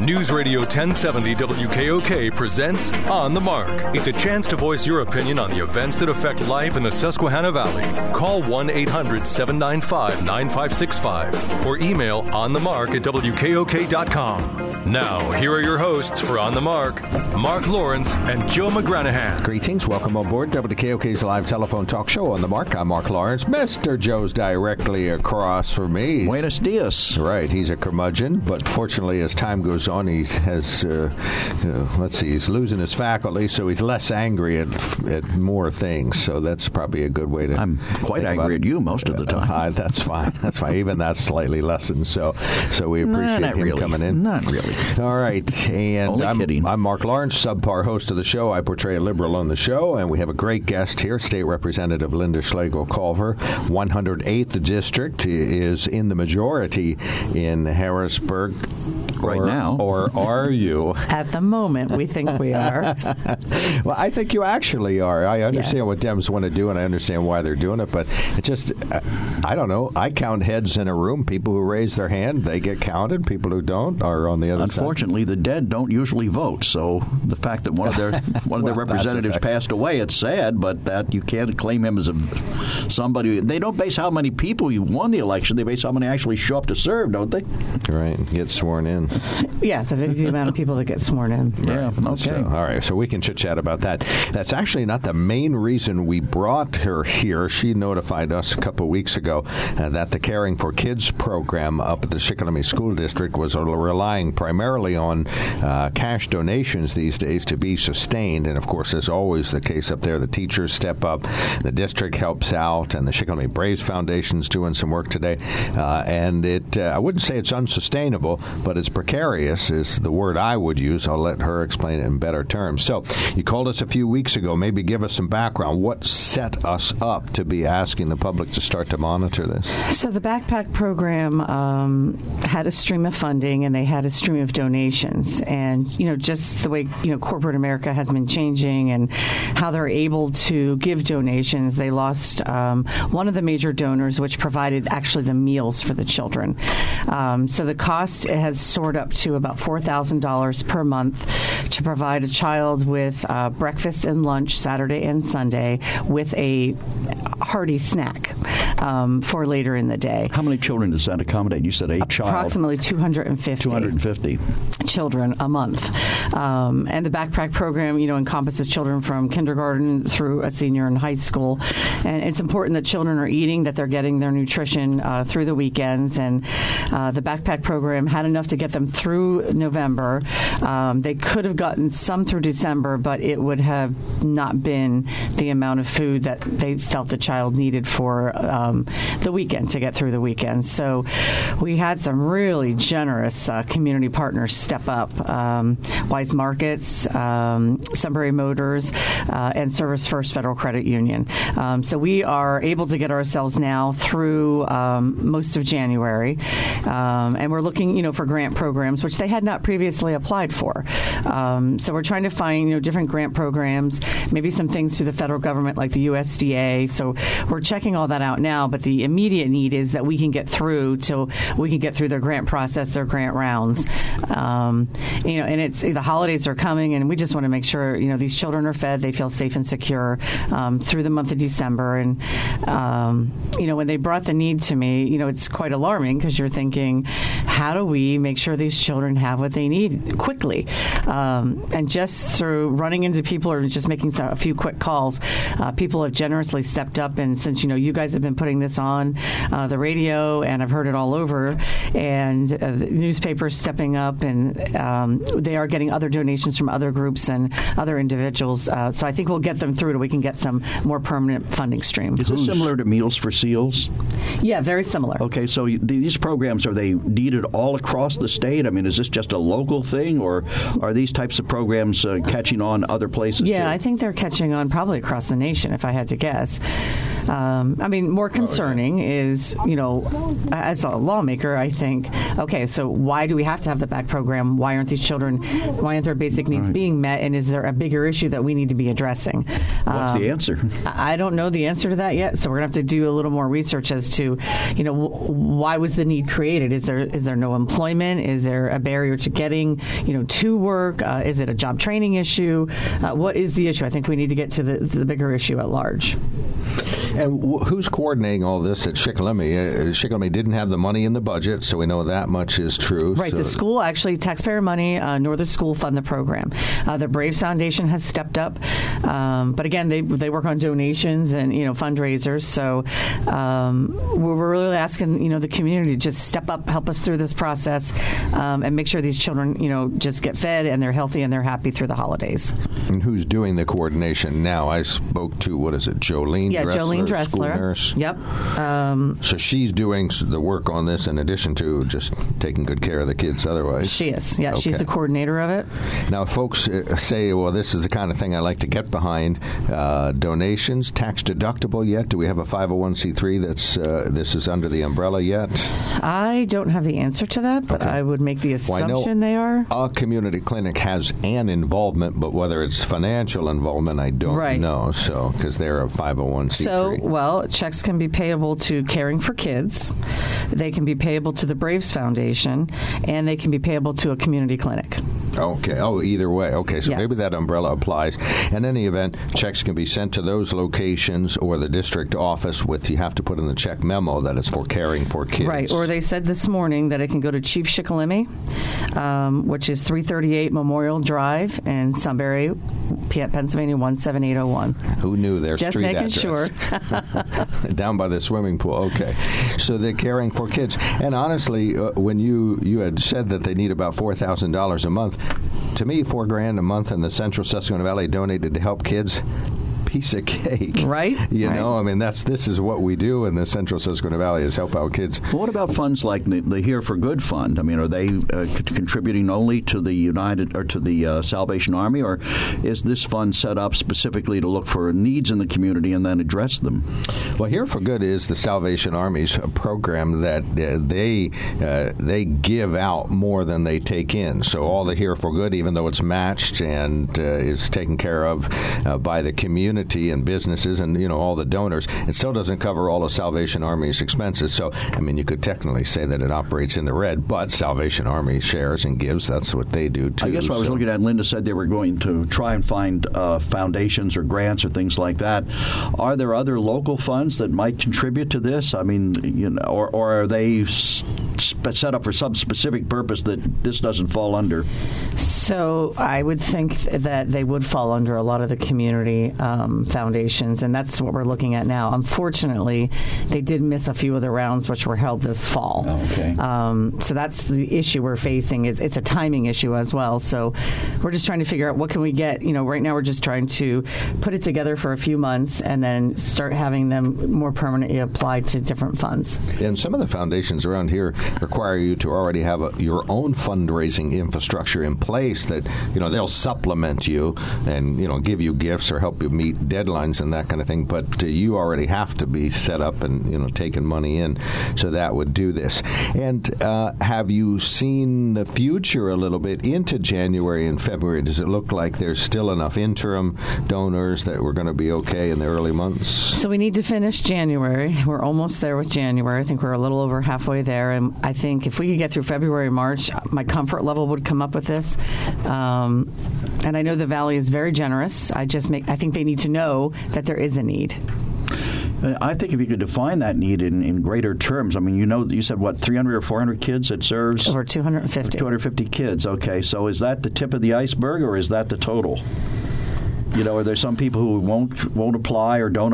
News Radio 1070 WKOK presents On the Mark. It's a chance to voice your opinion on the events that affect life in the Susquehanna Valley. Call 1-800-795-9565 or email onthemark@wkok.com. Now, here are your hosts for On the Mark, Mark Lawrence and Joe McGranahan. Greetings. Welcome aboard WKOK's live telephone talk show On the Mark. I'm Mark Lawrence. Mr. Joe's directly across from me. Buenos dias. Right. He's a curmudgeon, but fortunately, as time goes on, he has, he's losing his faculty, so he's less angry at more things. So that's probably a good way to. I'm quite angry at you most of the time. That's fine. That's fine. Even that's slightly lessened. So we appreciate him really. Coming in. Not really. All right. And I'm Mark Lawrence, subpar host of the show. I portray a liberal on the show, and we have a great guest here, State Representative Linda Schlegel-Culver. 108th District is in the majority in Harrisburg. Right now. Or are you? At the moment, we think we are. Well, I think you actually are. I understand what Dems want to do, and I understand why they're doing it, but it just, I don't know. I count heads in a room. People who raise their hand, they get counted. People who don't are on the other side. Unfortunately, the dead don't usually vote, so the fact that one of their representatives passed away, it's sad, but that you can't claim him as somebody. They don't base how many people you won the election. They base how many actually show up to serve, don't they? Right. Get sworn in. Yeah, the amount of people that get sworn in. Yeah, okay. So, all right, so we can chit-chat about that. That's actually not the main reason we brought her here. She notified us a couple of weeks ago that the Caring for Kids program up at the Shikellamy School District was relying primarily on cash donations these days to be sustained. And, of course, as always the case up there, the teachers step up, the district helps out, and the Shikellamy Braves Foundation's doing some work today. And it I wouldn't say it's unsustainable, but it's precarious is the word I would use. I'll let her explain it in better terms. So you called us a few weeks ago. Maybe give us some background. What set us up to be asking the public to start to monitor this? So the backpack program had a stream of funding, and they had a stream of donations. And, just the way, corporate America has been changing and how they're able to give donations, they lost one of the major donors, which provided actually the meals for the children. So the cost has up to about $4,000 per month to provide a child with breakfast and lunch Saturday and Sunday with a hearty snack for later in the day. How many children does that accommodate? You said approximately 250 children a month. And the backpack program, encompasses children from kindergarten through a senior in high school. And it's important that children are eating, that they're getting their nutrition through the weekends. And the backpack program had enough to get them through November. They could have gotten some through December, but it would have not been the amount of food that they felt the child needed for the weekend, to get through the weekend. So we had some really generous community partners step up. Wise Markets, Sunbury Motors, and Service First Federal Credit Union. So we are able to get ourselves now through most of January. And we're looking, for grant programs, which they had not previously applied for. So we're trying to find, different grant programs, maybe some things through the federal government like the USDA. So we're checking all that out now, but the immediate need is that we can get through till we can get through their grant process, their grant rounds. And it's the holidays are coming, and we just want to make sure, these children are fed, they feel safe and secure through the month of December. And, when they brought the need to me, it's quite alarming because you're thinking, how do we make sure these children have what they need quickly? And just through running into people or just making a few quick calls, people have generously stepped up. And since, you guys have been putting this on the radio, and I've heard it all over, and the newspapers stepping up, and they are getting other donations from other groups and other individuals. So I think we'll get them through to we can get some more permanent funding stream. Is this similar to Meals for SEALs? Yeah, very similar. Okay, so these programs, are they needed started all across the state? I mean, is this just a local thing, or are these types of programs catching on other places? Yeah, too? I think they're catching on probably across the nation, if I had to guess. I mean, more concerning is, you know, as a lawmaker, I think, okay, so why do we have to have the back program? Why aren't these children, why aren't their basic needs being met? And is there a bigger issue that we need to be addressing? What's the answer? I don't know the answer to that yet, so we're going to have to do a little more research as to, you know, why was the need created? Is there no employment? Is there a barrier to getting, you know, to work? Is it a job training issue? What is the issue? I think we need to get to the bigger issue at large. And who's coordinating all this at Shikellamy? Shikellamy didn't have the money in the budget, so we know that much is true. Right. So. The school, actually, taxpayer money, Northern School fund the program. The Braves Foundation has stepped up. But again, they work on donations and, you know, fundraisers. So we're really asking, you know, the community to just step up, help us through this process, and make sure these children, you know, just get fed and they're healthy and they're happy through the holidays. And who's doing the coordination now? I spoke to, Jolene Dressler? Yeah, Jolene Dressler. Yep. So she's doing the work on this in addition to just taking good care of the kids otherwise. She is. Yeah, okay. She's the coordinator of it. Now, folks say, well, this is the kind of thing I like to get behind. Donations, tax deductible yet? Do we have a 501c3 that's this is under the umbrella yet? I don't have the answer to that, but I would make the assumption they are. A community clinic has an involvement, but whether it's financial involvement, I don't know. So, because they're a 501c3. So, well, checks can be payable to Caring for Kids. They can be payable to the Braves Foundation, and they can be payable to a community clinic. Okay. Oh, either way. Okay. So maybe that umbrella applies. In any event, checks can be sent to those locations or the district office with, you have to put in the check memo that it's for Caring for Kids. Right. Or they said this morning that it can go to Chief Shikellamy, which is 338 Memorial Drive in Sunbury, Pennsylvania, 17801. Who knew their street address? Just making sure. Down by the swimming pool. Okay. So they're Caring for Kids. And honestly, when you had said that they need about $4,000 a month, to me, $4,000 a month in the Central Susquehanna Valley donated to help kids. Piece of cake. Right. You know, I mean, this is what we do in the Central Susquehanna Valley is help out kids. Well, what about funds like the Here for Good Fund? I mean, are they contributing only to the Salvation Army, or is this fund set up specifically to look for needs in the community and then address them? Well, Here for Good is the Salvation Army's program that they give out more than they take in. So all the Here for Good, even though it's matched and is taken care of by the community and businesses and, you know, all the donors, it still doesn't cover all of Salvation Army's expenses. So, I mean, you could technically say that it operates in the red, but Salvation Army shares and gives. That's what they do, too. I guess what I was looking at, Linda said they were going to try and find foundations or grants or things like that. Are there other local funds that might contribute to this? I mean, you know, or are they set up for some specific purpose that this doesn't fall under? So I would think that they would fall under a lot of the community foundations, and that's what we're looking at now. Unfortunately, they did miss a few of the rounds which were held this fall. Okay. So that's the issue we're facing. It's a timing issue as well. So we're just trying to figure out what can we get. You know, right now we're just trying to put it together for a few months and then start having them more permanently applied to different funds. And some of the foundations around here require you to already have your own fundraising infrastructure in place that, you know, they'll supplement you and, you know, give you gifts or help you meet deadlines and that kind of thing, but you already have to be set up and, you know, taking money in, so that would do this. And have you seen the future a little bit into January and February? Does it look like there's still enough interim donors that we're going to be okay in the early months? So we need to finish January. We're almost there with January. I think we're a little over halfway there, and I think if we could get through February, March, my comfort level would come up with this. And I know the Valley is very generous. I think they need to know that there is a need. I think if you could define that need in greater terms, I mean, you know, you said, 300 or 400 kids it serves? Over 250. 250 kids. Okay. So is that the tip of the iceberg, or is that the total? You know, are there some people who won't apply or don't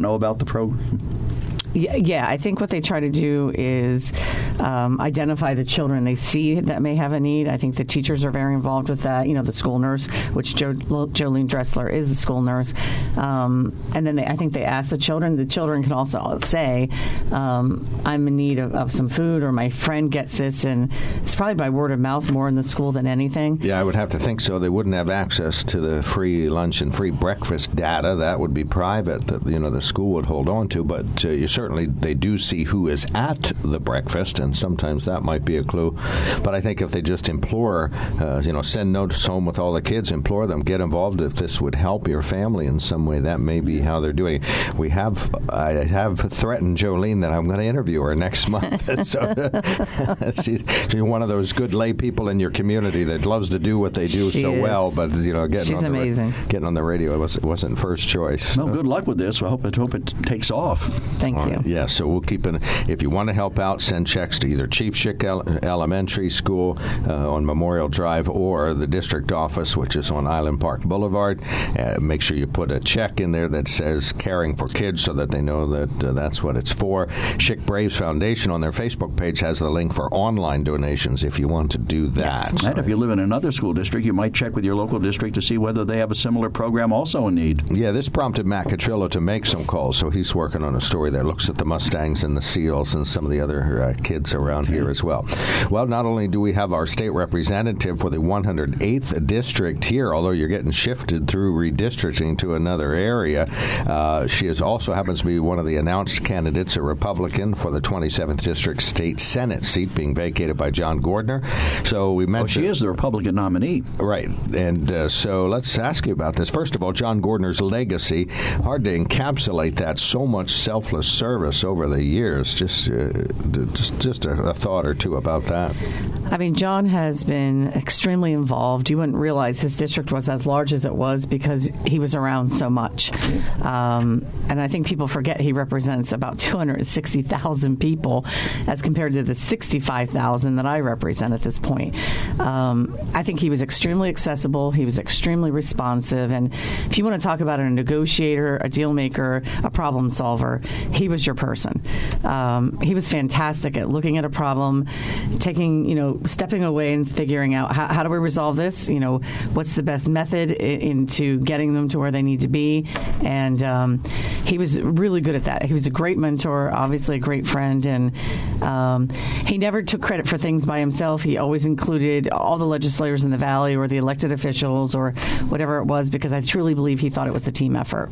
know about the program? Yeah, I think what they try to do is identify the children they see that may have a need. I think the teachers are very involved with that. You know, the school nurse, which Jolene Dressler is a school nurse. And then I think they ask the children. The children can also say, I'm in need of some food, or my friend gets this. And it's probably by word of mouth more in the school than anything. Yeah, I would have to think so. They wouldn't have access to the free lunch and free breakfast data. That would be private, that, you know, the school would hold on to. But you certainly, they do see who is at the breakfast, and sometimes that might be a clue. But I think if they just implore, send notes home with all the kids, implore them, get involved if this would help your family in some way, that may be how they're doing. I have threatened Jolene that I'm going to interview her next month. So she's one of those good lay people in your community that loves to do what they do well, but getting on the radio wasn't first choice. No, good luck with this. I hope it takes off. Thank you. Yeah, so we'll keep an. If you want to help out, send checks to either Chief Schick Elementary School on Memorial Drive or the district office, which is on Island Park Boulevard. Make sure you put a check in there that says Caring for Kids so that they know that that's what it's for. Schick Braves Foundation on their Facebook page has the link for online donations if you want to do that. Yes. And if you live in another school district, you might check with your local district to see whether they have a similar program also in need. Yeah, this prompted Matt Catrillo to make some calls, so he's working on a story that looks at the Mustangs and the Seals and some of the other kids around here as well. Well, not only do we have our state representative for the 108th district here, although you're getting shifted through redistricting to another area, she is also happens to be one of the announced candidates, a Republican, for the 27th district state Senate seat being vacated by John Gordner. So we mentioned she is the Republican nominee, right? And so let's ask you about this. First of all, John Gordner's legacy, hard to encapsulate that. So much selfless service over the years. Just a thought or two about that. I mean, John has been extremely involved. You wouldn't realize his district was as large as it was because he was around so much. And I think people forget he represents about 260,000 people as compared to the 65,000 that I represent at this point. I think he was extremely accessible. He was extremely responsive. And if you want to talk about a negotiator, a deal maker, a problem solver, he was your person. He was fantastic at looking at a problem, stepping away and figuring out how do we resolve this? You know, what's the best method into getting them to where they need to be? And he was really good at that. He was a great mentor, obviously a great friend, and he never took credit for things by himself. He always included all the legislators in the Valley or the elected officials or whatever it was, because I truly believe he thought it was a team effort.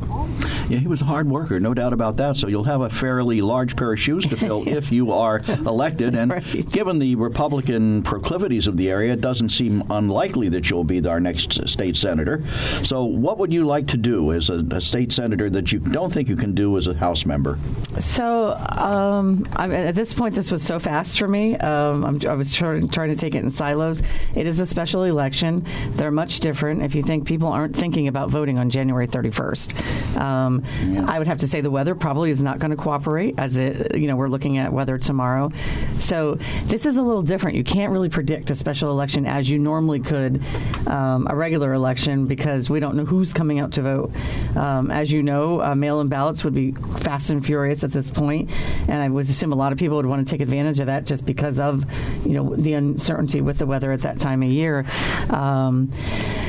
Yeah, he was a hard worker, no doubt about that. So you'll have a fairly large pair of shoes to fill if you are elected. And Given the Republican proclivities of the area, it doesn't seem unlikely that you'll be our next state senator. So what would you like to do as a state senator that you don't think you can do as a House member? So at this point, this was so fast for me. I was trying to take it in silos. It is a special election. They're much different. If you think people aren't thinking about voting on January 31st, I would have to say the weather probably is not going to cooperate, as we're looking at weather tomorrow. So this is a little different. You can't really predict a special election as you normally could a regular election, because we don't know who's coming out to vote. As you know, mail-in ballots would be fast and furious at this point, and I would assume a lot of people would want to take advantage of that just because of the uncertainty with the weather at that time of year.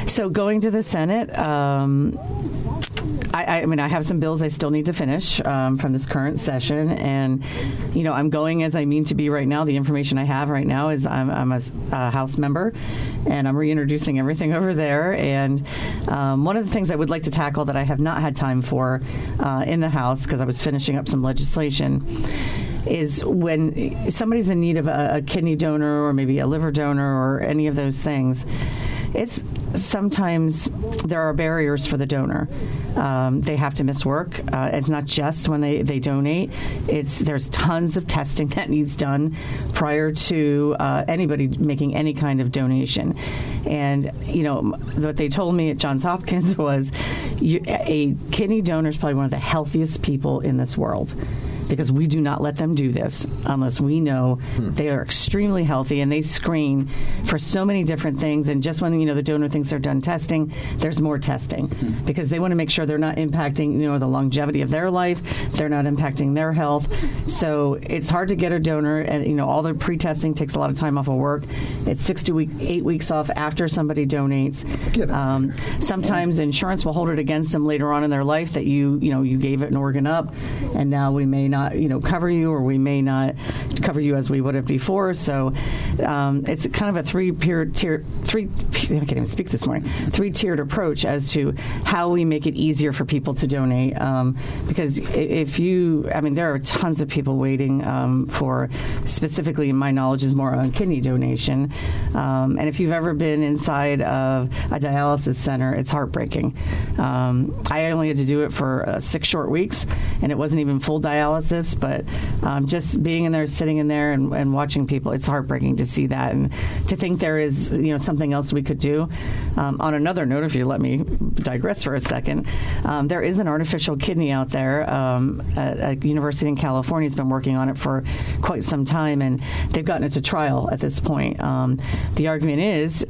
So going to the Senate, I have some bills I still need to finish from this current session, and I'm going as I mean to be right now. The information I have right now is I'm a House member, and I'm reintroducing everything over there. And one of the things I would like to tackle that I have not had time for in the House, because I was finishing up some legislation, is when somebody's in need of a kidney donor or maybe a liver donor or any of those things. It's sometimes there are barriers for the donor. They have to miss work. It's not just when they donate. There's tons of testing that needs done prior to anybody making any kind of donation. And, what they told me at Johns Hopkins was a kidney donor is probably one of the healthiest people in this world. because we do not let them do this unless we know they are extremely healthy, and they screen for so many different things. And just when, you know, the donor thinks they're done testing, there's more testing because they want to make sure they're not impacting, you know, the longevity of their life. They're not impacting their health. So it's hard to get a donor, and, you know, all their pre-testing takes a lot of time off of work. It's 6 to 8 weeks off after somebody donates. Sometimes insurance will hold it against them later on in their life that you gave it an organ up, and now we may not, you know, cover you, or we may not cover you as we would have before. So it's kind of a three-tiered approach as to how we make it easier for people to donate. Because there are tons of people waiting for, specifically in my knowledge, is more on kidney donation. And if you've ever been inside of a dialysis center, it's heartbreaking. I only had to do it for 6 short weeks, and it wasn't even full dialysis, but just being in there, sitting in there and watching people, it's heartbreaking to see that and to think there is, you know, something else we could do. On another note, if you let me digress for a second, there is an artificial kidney out there. A university in California has been working on it for quite some time, and they've gotten it to trial at this point. The argument is,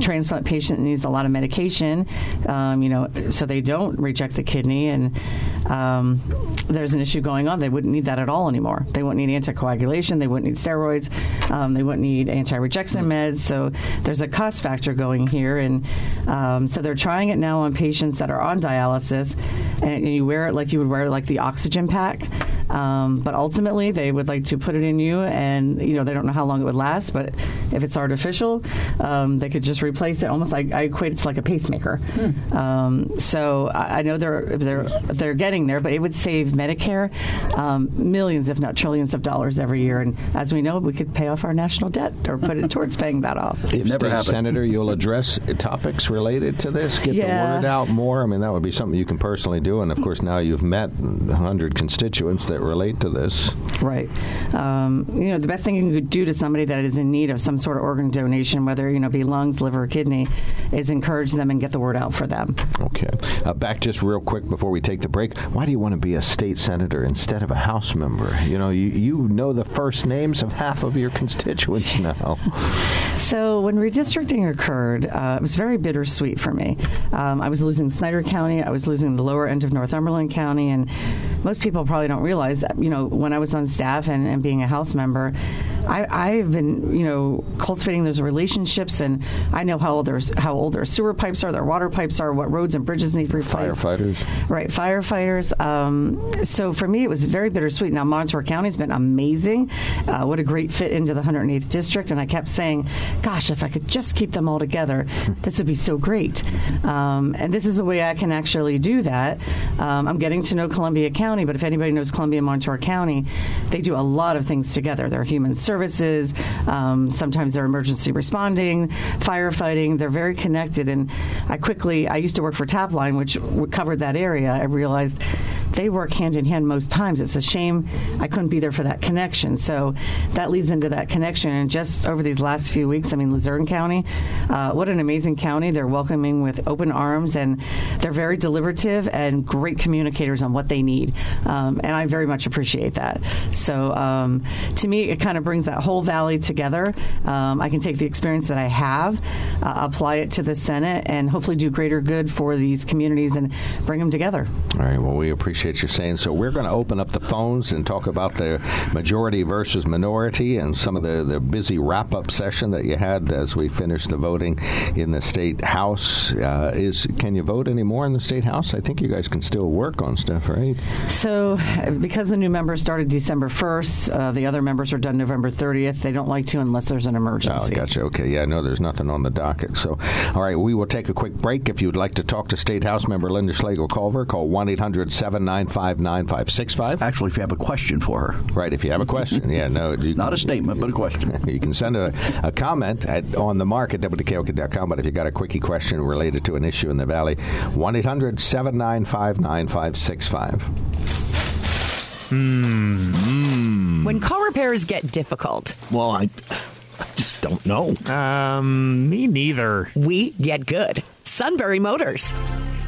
transplant patient needs a lot of medication, so they don't reject the kidney, and there's an issue going on. They wouldn't need that at all anymore. They wouldn't need anticoagulation. They wouldn't need steroids. They wouldn't need anti-rejection meds. So there's a cost factor going here, and so they're trying it now on patients that are on dialysis, and you wear it like you would wear like the oxygen pack. But ultimately, they would like to put it in you, and you know they don't know how long it would last. But if it's artificial, they could just replace it. Almost, I equate it to like a pacemaker. So I know they're getting there, but it would save Medicare millions, if not trillions, of dollars every year. And as we know, we could pay off our national debt or put it towards paying that off. If State Senator, you'll address topics related to this, get the word out more. I mean, that would be something you can personally do. And of course, now you've met 100 constituents that relate to this. Right. The best thing you can do to somebody that is in need of some sort of organ donation, whether, be lungs, liver, or kidney, is encourage them and get the word out for them. Okay. Back just real quick before we take the break. Why do you want to be a state senator instead of a House member? You know the first names of half of your constituents now. So when redistricting occurred, it was very bittersweet for me. I was losing Snyder County. I was losing the lower end of Northumberland County. And most people probably don't realize, when I was on staff and being a House member, I've been, cultivating those relationships, and I know how old their sewer pipes are, their water pipes are, what roads and bridges need replaced. Firefighters. Right, firefighters. So for me, it was very bittersweet. Now, Montour County's been amazing. What a great fit into the 108th District, and I kept saying, gosh, if I could just keep them all together, this would be so great. And this is a way I can actually do that. I'm getting to know Columbia County, but if anybody knows Columbia and Montour County, they do a lot of things together. They're human services, sometimes they're emergency responding, firefighting. They're very connected. And I used to work for Tapline, which covered that area. I realized they work hand in hand most times. It's a shame I couldn't be there for that connection. So that leads into that connection. And just over these last few weeks, Luzerne County, what an amazing county. They're welcoming with open arms, and they're very deliberative and great communicators on what they need. And I very much appreciate that. So to me, it kind of brings that whole valley together. I can take the experience that I have, apply it to the Senate, and hopefully do greater good for these communities and bring them together. All right. Well, we appreciate your saying so. We're going to open up the phones and talk about the majority versus minority and some of the busy wrap-up session that you had as we finished the voting in the State House. Can you vote anymore in the State House? I think you guys can still work on stuff, right? So because the new members started December 1st, the other members are done November 30th. They don't like to unless there's an emergency. Oh, gotcha. Okay. Yeah, no, there's nothing on the docket. So, all right, we will take a quick break. If you'd like to talk to State House member Linda Schlegel-Culver, call 1-800-795-9565. Actually, if you have a question for her. Right, if you have a question. Yeah, no. Not a statement, but a question. You can send a comment on the mark at WKOK.com, but if you got a quickie question related to an issue in the Valley, 1-800-795-9565. When car repairs get difficult. Well, I just don't know. Me neither. We get good. Sunbury Motors.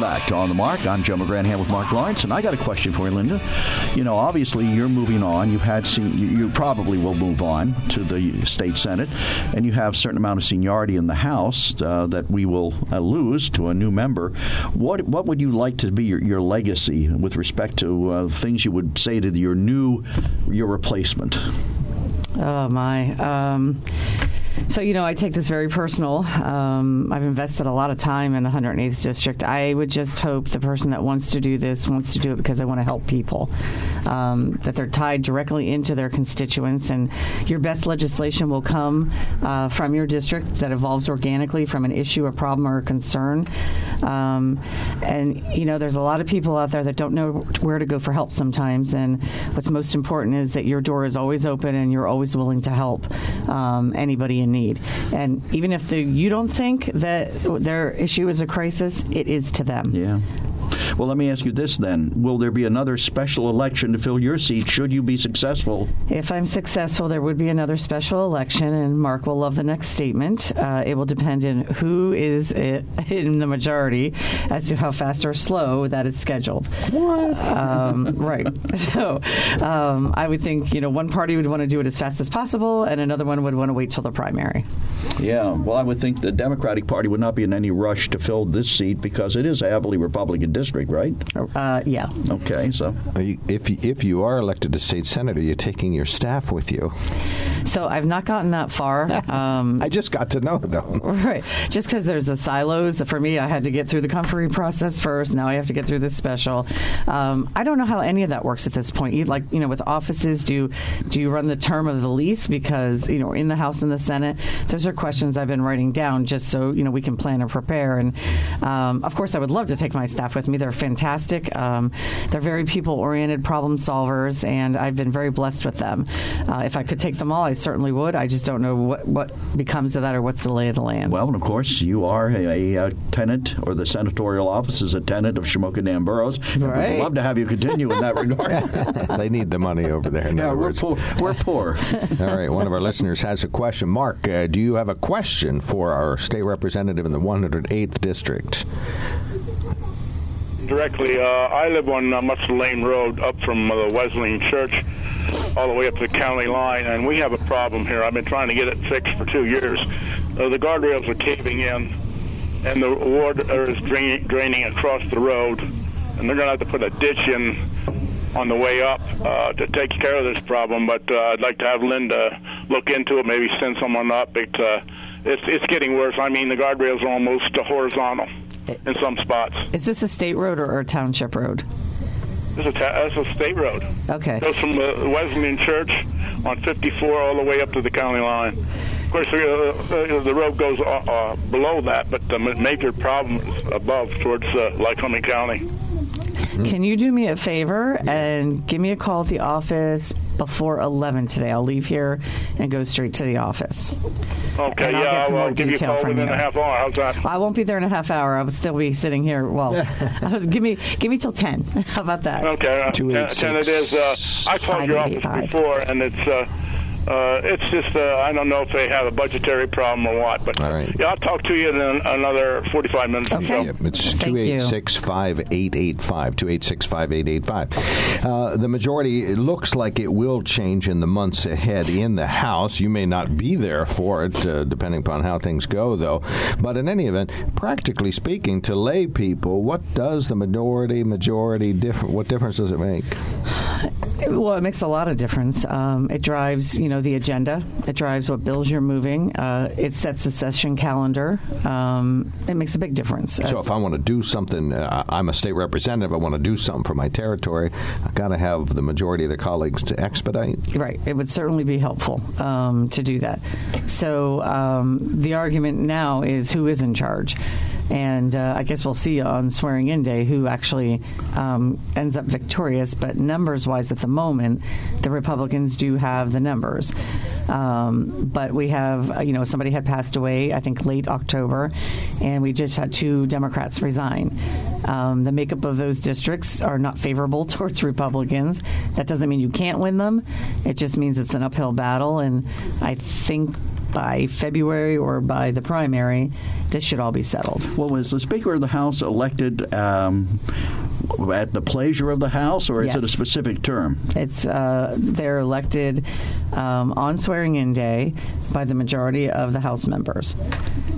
Back to On the Mark. I'm Joe McGranahan with Mark Lawrence, and I got a question for you, Linda. You know, obviously, you're moving on. You probably will move on to the state senate, and you have a certain amount of seniority in the House that we will lose to a new member. What would you like to be your legacy with respect to things you would say to your replacement? Oh my. So, you know, I take this very personal. I've invested a lot of time in the 108th District. I would just hope the person that wants to do this wants to do it because they want to help people, that they're tied directly into their constituents. And your best legislation will come from your district that evolves organically from an issue, a problem, or a concern. And, you know, there's a lot of people out there that don't know where to go for help sometimes. And what's most important is that your door is always open and you're always willing to help anybody in need. And even if you don't think that their issue is a crisis, it is to them. Yeah. Well, let me ask you this then. Will there be another special election to fill your seat should you be successful? If I'm successful, there would be another special election, and Mark will love the next statement. It will depend on who is in the majority as to how fast or slow that is scheduled. What? Right. So I would think, you know, one party would want to do it as fast as possible, and another one would want to wait till the primary. Yeah. Well, I would think the Democratic Party would not be in any rush to fill this seat because it is a heavily Republican district, right? Yeah. Okay, so if you are elected to state senator, you're taking your staff with you. So I've not gotten that far. I just got to know them. Right. Just because there's the silos. For me, I had to get through the conferring process first. Now I have to get through this special. I don't know how any of that works at this point. With offices, do you run the term of the lease? Because, you know, in the House and the Senate, those are questions I've been writing down just so, you know, we can plan and prepare. And, of course, I would love to take my staff with me. They're fantastic. They're very people-oriented problem solvers, and I've been very blessed with them. If I could take them all, I certainly would. I just don't know what becomes of that or what's the lay of the land. Well, and of course, you are a tenant, or the senatorial office is a tenant of Shamokin Dam Burrows. Right. We'd love to have you continue in that regard. They need the money over there. In other words. We're poor. All right. One of our listeners has a question. Mark, do you have a question for our state representative in the 108th District? Directly. I live on Muscle Lane Road up from the Wesleyan Church all the way up to the county line, and we have a problem here. I've been trying to get it fixed for 2 years. The guardrails are caving in, and the water is draining across the road, and they're going to have to put a ditch in on the way up to take care of this problem, but I'd like to have Linda look into it, maybe send someone up. It's getting worse. I mean, the guardrails are almost horizontal in some spots. Is this a state road or a township road? It's a state road. Okay. It goes from the Wesleyan Church on 54 all the way up to the county line. Of course, the road goes below that, but the major problem is above towards Lycoming County. Can you do me a favor and give me a call at the office before 11 today? I'll leave here and go straight to the office. Okay, and I'll get some more detail from you. I'll give you a call within a half hour. How's that? I won't be there in a half hour. I'll still be sitting here. Well, give me till 10. How about that? Okay, 10 it is. I called your office before, and it's just I don't know if they have a budgetary problem or what, but all right. Yeah, I'll talk to you in another 45 minutes. Okay. Yep, it's 286-5885, 286-5885. The majority, it looks like it will change in the months ahead in the House. You may not be there for it, depending upon how things go, though. But in any event, practically speaking, to lay people, what does the majority difference? What difference does it make? Well, it makes a lot of difference. It drives, you know, the agenda. It drives what bills you're moving. It sets the session calendar. It makes a big difference. So if I want to do something, I'm a state representative, I want to do something for my territory, I've got to have the majority of the colleagues to expedite. Right. It would certainly be helpful to do that. So the argument now is who is in charge. And I guess we'll see on swearing-in day who actually ends up victorious. But numbers-wise, at the moment, the Republicans do have the numbers. But we have, somebody had passed away, I think, late October, and we just had two Democrats resign. The makeup of those districts are not favorable towards Republicans. That doesn't mean you can't win them. It just means it's an uphill battle, and I think by February or by the primary, this should all be settled. Well, was the Speaker of the House elected at the pleasure of the House, or is it a specific term? It's they're elected on swearing-in day by the majority of the House members.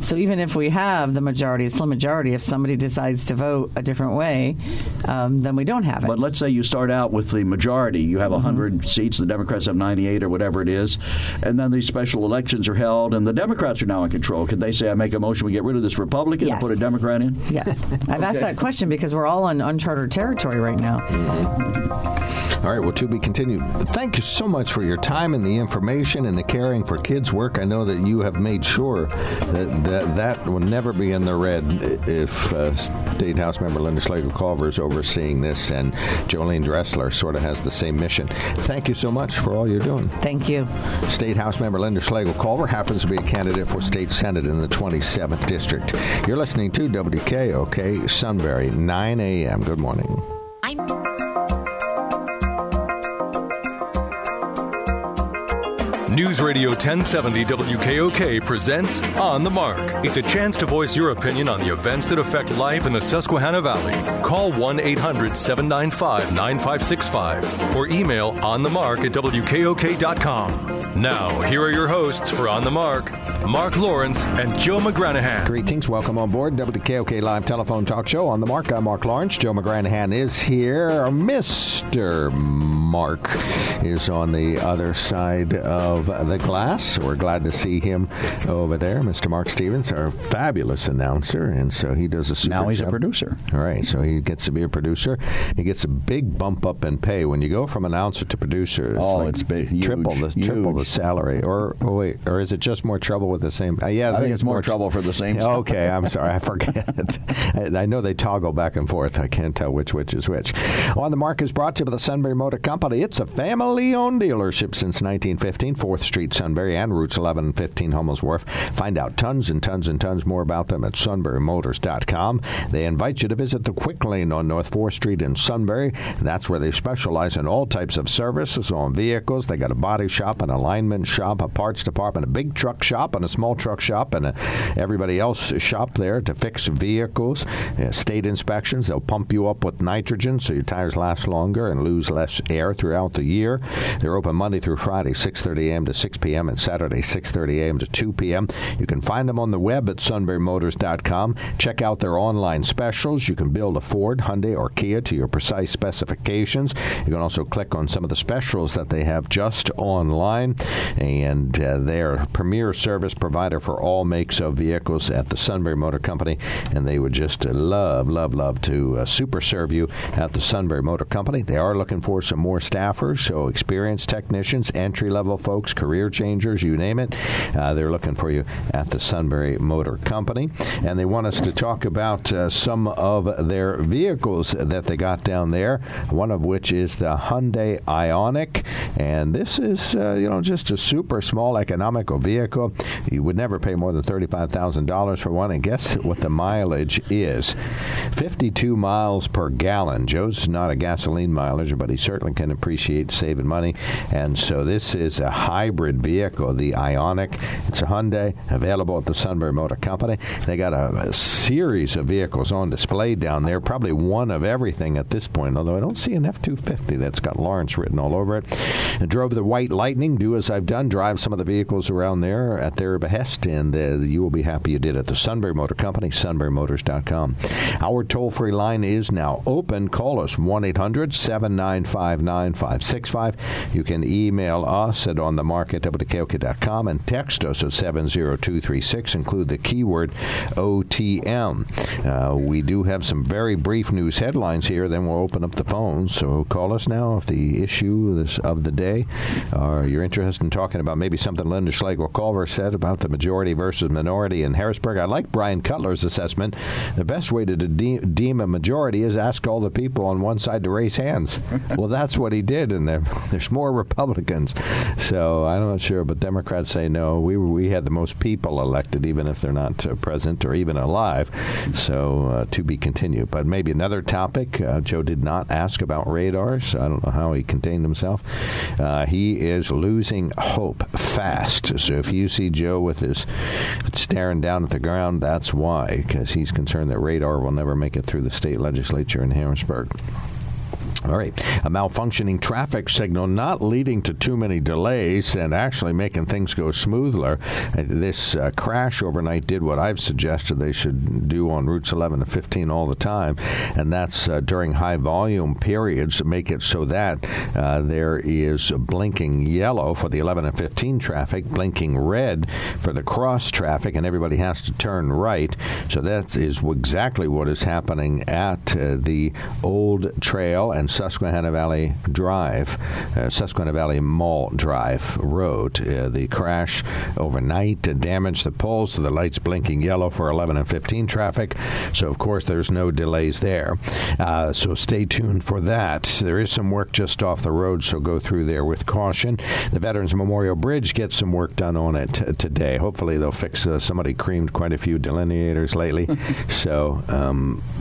So even if we have the majority, a slim majority, if somebody decides to vote a different way, then we don't have it. But let's say you start out with the majority. You have 100 seats. The Democrats have 98 or whatever it is. And then these special elections are held, and the Democrats are now in control. Could they say, I make a motion, we get rid of this Republican and put a Democrat in? Yes. I've asked that question because we're all on uncharted territory right now. All right. Well, to be continued. Thank you so much for your time and the information and the caring for kids work. I know that you have made sure that will never be in the red if State House member Linda Schlegel-Culver is overseeing this, and Jolene Dressler sort of has the same mission. Thank you so much for all you're doing. Thank you. State House member Linda Schlegel-Culver happens to be a candidate for State Senate in the 27th District. You're listening to WKOK Sunbury, 9 a.m. Good morning. News Radio 1070 WKOK presents On the Mark. It's a chance to voice your opinion on the events that affect life in the Susquehanna Valley. Call 1-800-795-9565 or email onthemark@wkok.com. Now, here are your hosts for On the Mark, Mark Lawrence and Joe McGranahan. Greetings. Welcome on board. WKOK Live Telephone Talk Show On the Mark. I'm Mark Lawrence. Joe McGranahan is here. Mr. Mark is on the other side of the glass. We're glad to see him over there. Mr. Mark Stevens, our fabulous announcer, and so he does a super job. Now he's a producer. All right, so he gets to be a producer. He gets a big bump up in pay. When you go from announcer to producer, it's it's big, triple the salary. Or is it just more trouble with the same? I think it's more trouble for the same. Okay, I'm sorry, I forget. I know they toggle back and forth. I can't tell which is which. On the Mark is brought to you by the Sunbury Motor Company. It's a family-owned dealership since 1915, 4th Street, Sunbury, and Routes 11 and 15, Hummel's Wharf. Find out tons and tons and tons more about them at sunburymotors.com. They invite you to visit the Quick Lane on North 4th Street in Sunbury. That's where they specialize in all types of services on vehicles. They got a body shop, an alignment shop, a parts department, a big truck shop, and a small truck shop, and everybody else's shop there to fix vehicles. State inspections, they'll pump you up with nitrogen so your tires last longer and lose less air throughout the year. They're open Monday through Friday, 6:30 a.m. to 6 p.m. and Saturday, 6:30 a.m. to 2 p.m. You can find them on the web at sunburymotors.com. Check out their online specials. You can build a Ford, Hyundai, or Kia to your precise specifications. You can also click on some of the specials that they have just online, and their premier service provider for all makes of vehicles at the Sunbury Motor Company, and they would just love to super serve you at the Sunbury Motor Company. They are looking for some more staffers, so experienced technicians, entry-level folks, career changers, you name it. They're looking for you at the Sunbury Motor Company. And they want us to talk about some of their vehicles that they got down there, one of which is the Hyundai Ioniq. And this is, just a super small economical vehicle. You would never pay more than $35,000 for one. And guess what the mileage is? 52 miles per gallon. Joe's not a gasoline mileage, but he certainly can appreciate saving money. And so this is a hybrid vehicle, the Ioniq. It's a Hyundai, available at the Sunbury Motor Company. They got a series of vehicles on display down there, probably one of everything at this point, although I don't see an F-250 that's got Lawrence written all over it. I drove the White Lightning, do as I've done, drive some of the vehicles around there at their their behest, and you will be happy you did it. The Sunbury Motor Company, sunburymotors.com. Our toll-free line is now open. Call us, 1-800-795-9565. You can email us at onthemarket@wkok.com and text us at 70236. Include the keyword OTM. We do have some very brief news headlines here. Then we'll open up the phone. So call us now if the issue is of the day, or you're interested in talking about maybe something Linda Schlegel-Culver said about the majority versus minority in Harrisburg. I like Brian Cutler's assessment. The best way to deem a majority is ask all the people on one side to raise hands. Well, that's what he did, and there's more Republicans. So I'm not sure, but Democrats say no. We had the most people elected, even if they're not present or even alive. So to be continued. But maybe another topic. Joe did not ask about radars. I don't know how he contained himself. He is losing hope fast. So if you see Joe with his staring down at the ground, that's why, because he's concerned that radar will never make it through the state legislature in Harrisburg. All right. A malfunctioning traffic signal not leading to too many delays and actually making things go smoother. This crash overnight did what I've suggested they should do on routes 11 and 15 all the time, and that's during high volume periods, make it so that there is blinking yellow for the 11 and 15 traffic, blinking red for the cross traffic, and everybody has to turn right. So that is exactly what is happening at the Old Trail and Susquehanna Valley Drive, Susquehanna Valley Mall Drive Road. The crash overnight damaged the poles, so the lights blinking yellow for 11 and 15 traffic. So, of course, there's no delays there. So stay tuned for that. There is some work just off the road, so go through there with caution. The Veterans Memorial Bridge gets some work done on it today. Hopefully they'll fix somebody creamed quite a few delineators lately. So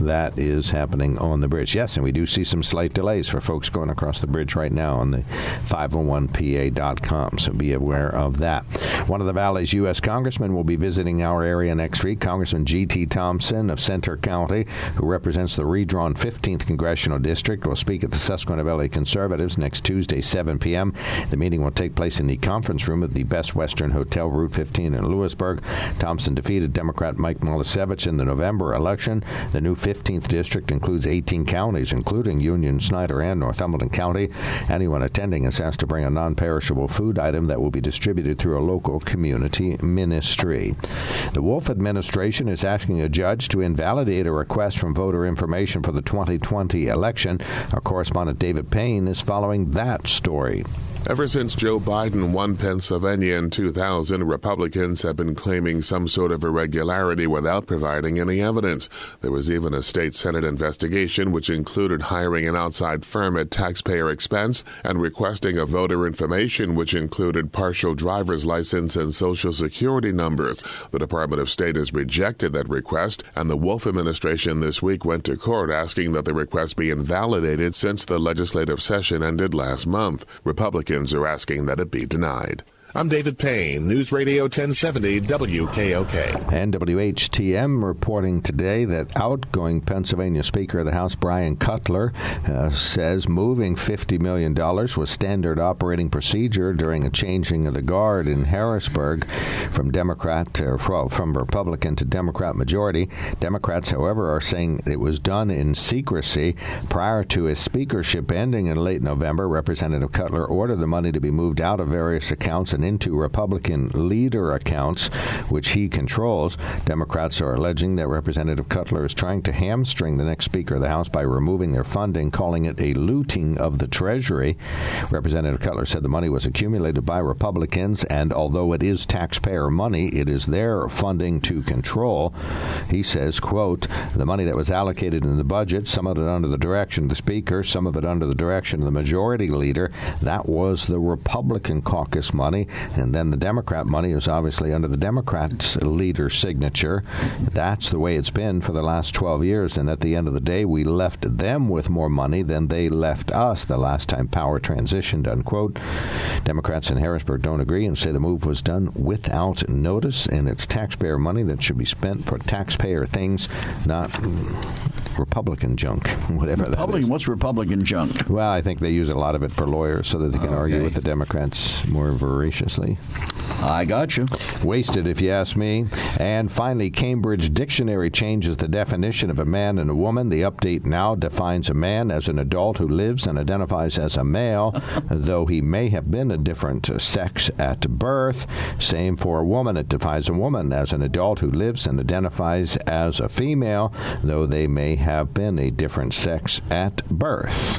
that is happening on the bridge. Yes, and we do see some slight delays for folks going across the bridge right now on the 501PA.com, so be aware of that. One of the Valley's U.S. congressmen will be visiting our area next week, Congressman G.T. Thompson of Center County, who represents the redrawn 15th Congressional District, will speak at the Susquehanna Valley Conservatives next Tuesday, 7 p.m. The meeting will take place in the conference room of the Best Western Hotel, Route 15 in Lewisburg. Thompson defeated Democrat Mike Molisevich in the November election. The new 15th District includes 18 counties, including Union, Snyder, and Northumberland County. Anyone attending is asked to bring a non-perishable food item that will be distributed through a local community ministry. The Wolf administration is asking a judge to invalidate a request from voter information for the 2020 election. Our correspondent David Payne is following that story. Ever since Joe Biden won Pennsylvania in 2000, Republicans have been claiming some sort of irregularity without providing any evidence. There was even a state Senate investigation, which included hiring an outside firm at taxpayer expense and requesting of voter information, which included partial driver's license and Social Security numbers. The Department of State has rejected that request, and the Wolf administration this week went to court asking that the request be invalidated since the legislative session ended last month. Republicans are asking that it be denied. I'm David Payne, News Radio 1070 WKOK. And WHTM reporting today that outgoing Pennsylvania Speaker of the House Brian Cutler says moving $50 million was standard operating procedure during a changing of the guard in Harrisburg from Republican to Democrat majority. Democrats, however, are saying it was done in secrecy. Prior to his speakership ending in late November, Representative Cutler ordered the money to be moved out of various accounts and into Republican leader accounts, which he controls. Democrats are alleging that Representative Cutler is trying to hamstring the next Speaker of the House by removing their funding, calling it a looting of the Treasury. Representative Cutler said the money was accumulated by Republicans, and although it is taxpayer money, it is their funding to control. He says, quote, the money that was allocated in the budget, some of it under the direction of the Speaker, some of it under the direction of the Majority Leader, that was the Republican caucus money, and then the Democrat money is obviously under the Democrats' leader signature. That's the way it's been for the last 12 years, and at the end of the day, we left them with more money than they left us the last time power transitioned, unquote. Democrats in Harrisburg don't agree and say the move was done without notice, and it's taxpayer money that should be spent for taxpayer things, not Republican junk, whatever that is. What's Republican junk? Well, I think they use a lot of it for lawyers so that they can argue with the Democrats more voraciously. cautiously. I got you. Wasted, if you ask me. And finally, Cambridge Dictionary changes the definition of a man and a woman. The update now defines a man as an adult who lives and identifies as a male, though he may have been a different sex at birth. Same for a woman. It defines a woman as an adult who lives and identifies as a female, though they may have been a different sex at birth.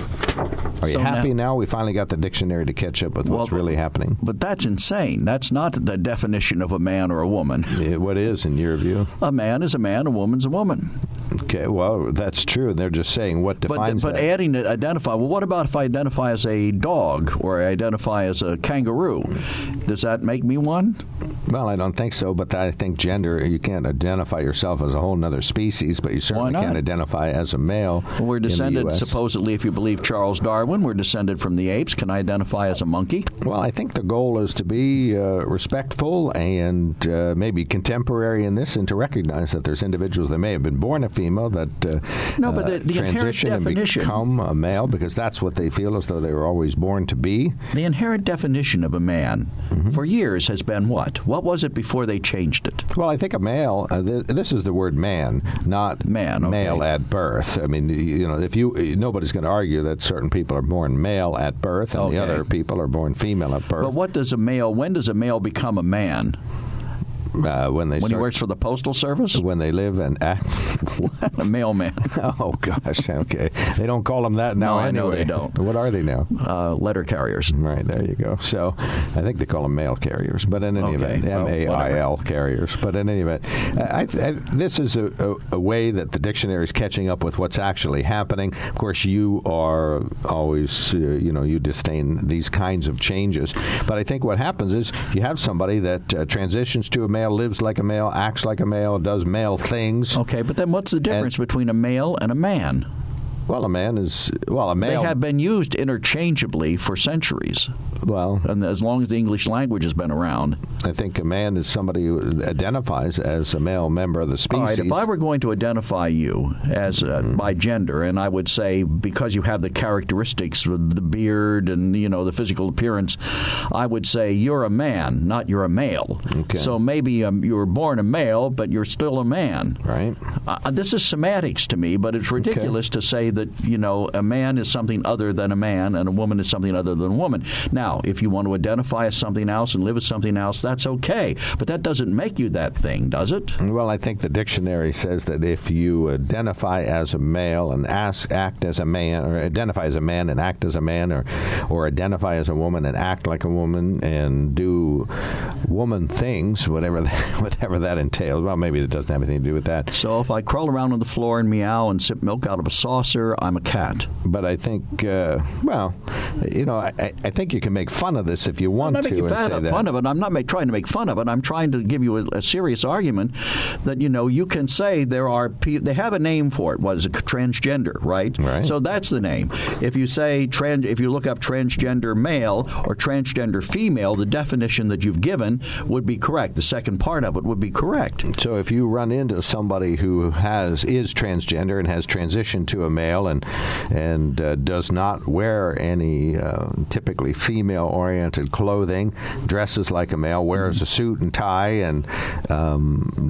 Are you happy now? We finally got the dictionary to catch up with what's really happening. But that's insane. That's not the definition of a man or a woman. What is, in your view? A man is a man, a woman's a woman. Okay, well, that's true. They're just saying what defines but that. But adding to identify, well, what about if I identify as a dog or I identify as a kangaroo? Does that make me one? Well, I don't think so, but I think gender, you can't identify yourself as a whole other species, but you certainly can't identify as a male. Well, we're descended, supposedly, if you believe Charles Darwin, we're descended from the apes. Can I identify as a monkey? Well, I think the goal is to be respectful and maybe contemporary in this and to recognize that there's individuals that may have been born a female that but the transition and become a male because that's what they feel as though they were always born to be. The inherent definition of a man for years has been what? What was it before they changed it? Well, I think a male, this is the word man, not male at birth. I mean, you know, if you nobody's going to argue that certain people are born male at birth and the other people are born female at birth. But what does a male, when does a male become a man? When he works for the Postal Service? When they live and act. What? A mailman. Oh, gosh. Okay. They don't call them that now anyway. No, I know they don't. What are they now? Letter carriers. Right. There you go. So I think they call them mail carriers. But in any event, M-A-I-L carriers. But in any event, I this is a way that the dictionary is catching up with what's actually happening. Of course, you are always, you disdain these kinds of changes. But I think what happens is you have somebody that transitions to a male, lives like a male, acts like a male, does male things. Okay, but then what's the difference between a male and a man? Well, a man is, well, a male. They have been used interchangeably for centuries. Well. And as long as the English language has been around. I think a man is somebody who identifies as a male member of the species. All right, if I were going to identify you as by gender, and I would say because you have the characteristics with the beard and, the physical appearance, I would say you're a man, not you're a male. Okay. So maybe you were born a male, but you're still a man. Right. This is semantics to me, but it's ridiculous to say that, a man is something other than a man and a woman is something other than a woman. Now, if you want to identify as something else and live as something else, that's okay. But that doesn't make you that thing, does it? Well, I think the dictionary says that if you identify as a male and act as a man, or identify as a man and act as a man, or identify as a woman and act like a woman and do woman things, whatever that entails. Well, maybe it doesn't have anything to do with that. So if I crawl around on the floor and meow and sip milk out of a saucer, I'm a cat. But I think, I think you can make fun of this if you want to. I'm not making fun of it. I'm not trying to make fun of it. I'm trying to give you a serious argument that, you can say there are people, they have a name for it. What is it? Transgender, right? Right. So that's the name. If you say, if you look up transgender male or transgender female, the definition that you've given would be correct. The second part of it would be correct. So if you run into somebody who is transgender and has transitioned to a male, and does not wear any typically female-oriented clothing, dresses like a male, wears a suit and tie, and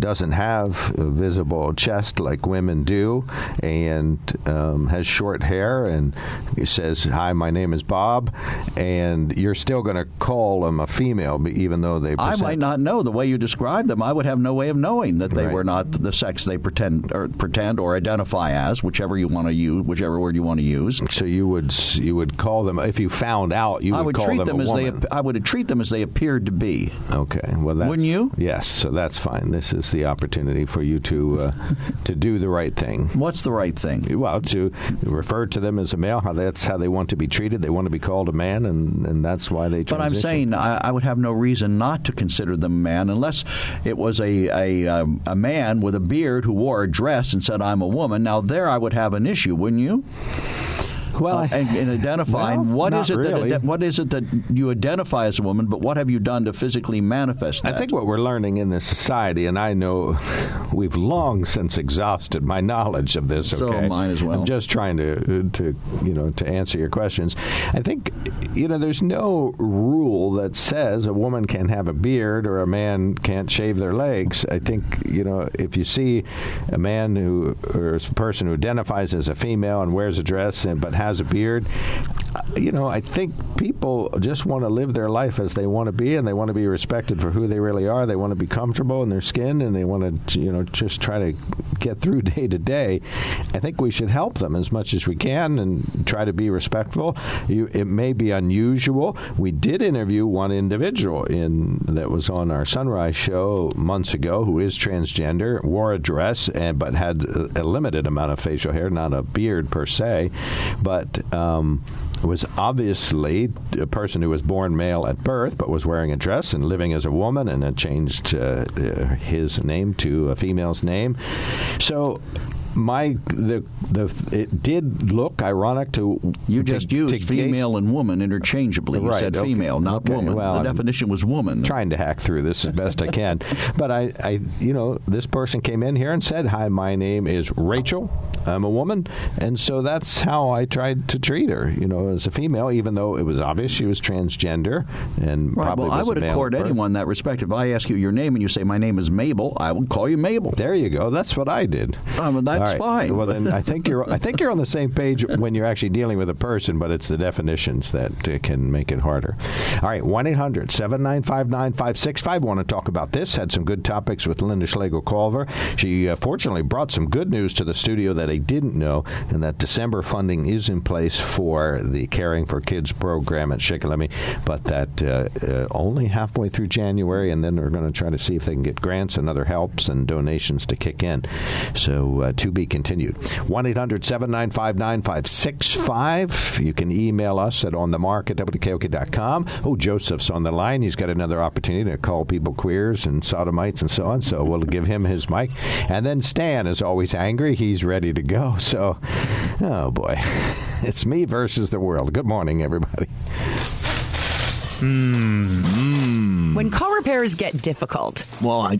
doesn't have a visible chest like women do, and has short hair, and he says, "Hi, my name is Bob," and you're still going to call them a female, even though they present. I might not know. The way you described them, I would have no way of knowing that they were not the sex they pretend or identify as, whichever word you want to use. So you would call them, if you found out, I would treat them as they appeared to be. Okay. Well, wouldn't you? Yes. So that's fine. This is the opportunity for you to do the right thing. What's the right thing? Well, to refer to them as a male. That's how they want to be treated. They want to be called a man, and that's why they transition. But I'm saying I would have no reason not to consider them a man unless it was a man with a beard who wore a dress and said, "I'm a woman." Now there I would have an issue, wouldn't you? well, and identifying what is it that you identify as a woman, but what have you done to physically manifest that? I think what we're learning in this society, and I know we've long since exhausted my knowledge of this. Okay? So mine as well. I'm just trying to answer your questions. I think there's no rule that says a woman can have a beard or a man can't shave their legs. I think if you see a man or a person who identifies as a female and wears a dress but has a beard, I think people just want to live their life as they want to be, and they want to be respected for who they really are. They want to be comfortable in their skin, and they want to just try to get through day to day. I think we should help them as much as we can and try to be respectful. It may be unusual. We did interview one individual that was on our Sunrise show months ago who is transgender, wore a dress, but had a limited amount of facial hair, not a beard per se, but was obviously a person who was born male at birth but was wearing a dress and living as a woman, and had changed his name to a female's name. So it did look ironic to you just used female and woman interchangeably. You said female, not woman. Well, the definition was woman. Trying to hack through this as best I can, but I this person came in here and said, "Hi, my name is Rachel. I'm a woman," and so that's how I tried to treat her, as a female, even though it was obvious she was transgender and probably was a male. Well, I would accord anyone that respect. If I ask you your name and you say my name is Mabel, I would call you Mabel. There you go. That's what I did. That's fine. Well, then I think you're on the same page when you're actually dealing with a person, but it's the definitions that can make it harder. All right, 1-800-795-9565. Want to talk about this? Had some good topics with Linda Schlegel-Culver. She fortunately brought some good news to the studio that I didn't know, and that December funding is in place for the Caring for Kids program at Shikellamy, but that only halfway through January, and then they're going to try to see if they can get grants and other helps and donations to kick in. So to be continued. 1-800-795-9565. You can email us at onthemark@wkok.com. Oh, Joseph's on the line. He's got another opportunity to call people queers and sodomites and so on, so we'll give him his mic. And then Stan is always angry. He's ready to go. So, oh boy. It's me versus the world. Good morning, everybody. When car repairs get difficult. Well, I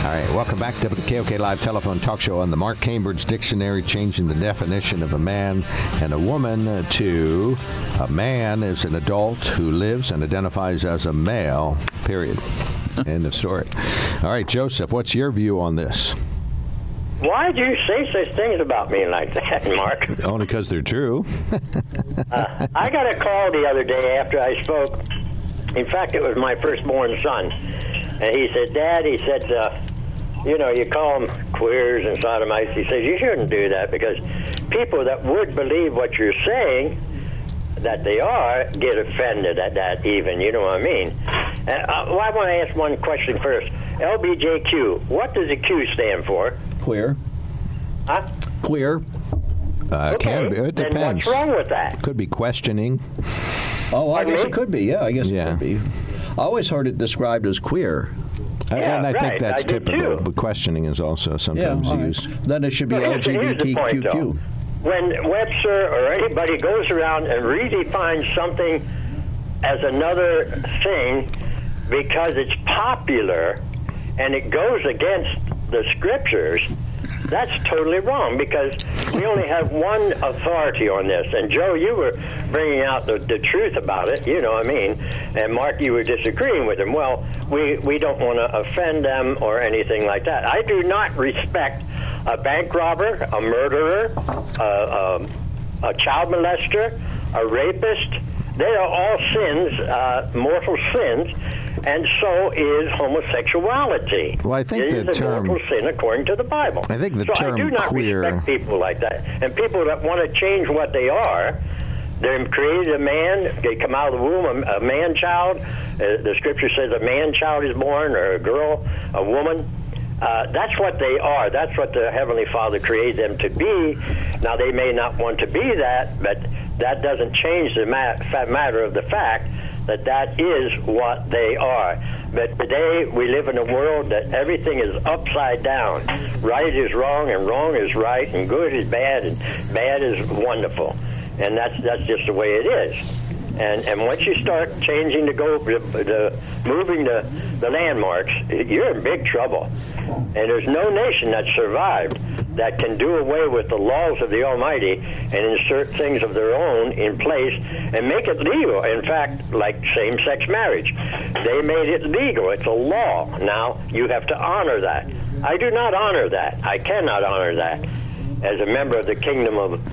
All right, welcome back to the WKOK Live Telephone Talk Show on the Mark. Cambridge Dictionary changing the definition of a man and a woman to a man is an adult who lives and identifies as a male, period. End of story. All right, Joseph, what's your view on this? Why do you say such things about me like that, Mark? Only because they're true. I got a call the other day after I spoke. In fact, it was my firstborn son. And he said, Dad, he said, you call them queers and sodomites. He says, you shouldn't do that because people that would believe what you're saying, that they are, get offended at that even. You know what I mean? And I want to ask one question first. LBJQ, what does the Q stand for? Queer. Huh? Queer. Okay. Can be. It depends. And what's wrong with that? Could be questioning. Oh, I guess it could be. Yeah, I guess it could be. I always heard it described as queer. Yeah, and I think that's typical, but questioning is also sometimes used. Then it should be LGBTQ. When Webster or anybody goes around and redefines something as another thing because it's popular and it goes against the scriptures, That's totally wrong, because we only have one authority on this. And, Joe, you were bringing out the truth about it, you know what I mean. And, Mark, you were disagreeing with him. Well, we don't want to offend them or anything like that. I do not respect a bank robber, a murderer, a child molester, a rapist. They are all sins, mortal sins, and so is homosexuality. Well, I think it the is term, a mortal sin according to the Bible. I think the so term queer. So I do not respect people like that. And people that want to change what they are, they're created a man, they come out of the womb, a man-child. The Scripture says a man-child is born, or a girl, a woman. That's what they are. That's what the Heavenly Father created them to be. Now, they may not want to be that, but that doesn't change the matter of the fact that that is what they are. But today, we live in a world that everything is upside down. Right is wrong, and wrong is right, and good is bad, and bad is wonderful. And that's just the way it is. And once you start changing the goal, moving the landmarks, you're in big trouble. And there's no nation that survived that can do away with the laws of the Almighty and insert things of their own in place and make it legal. In fact, like same-sex marriage, they made it legal. It's a law. Now, you have to honor that. I do not honor that. I cannot honor that as a member of the kingdom of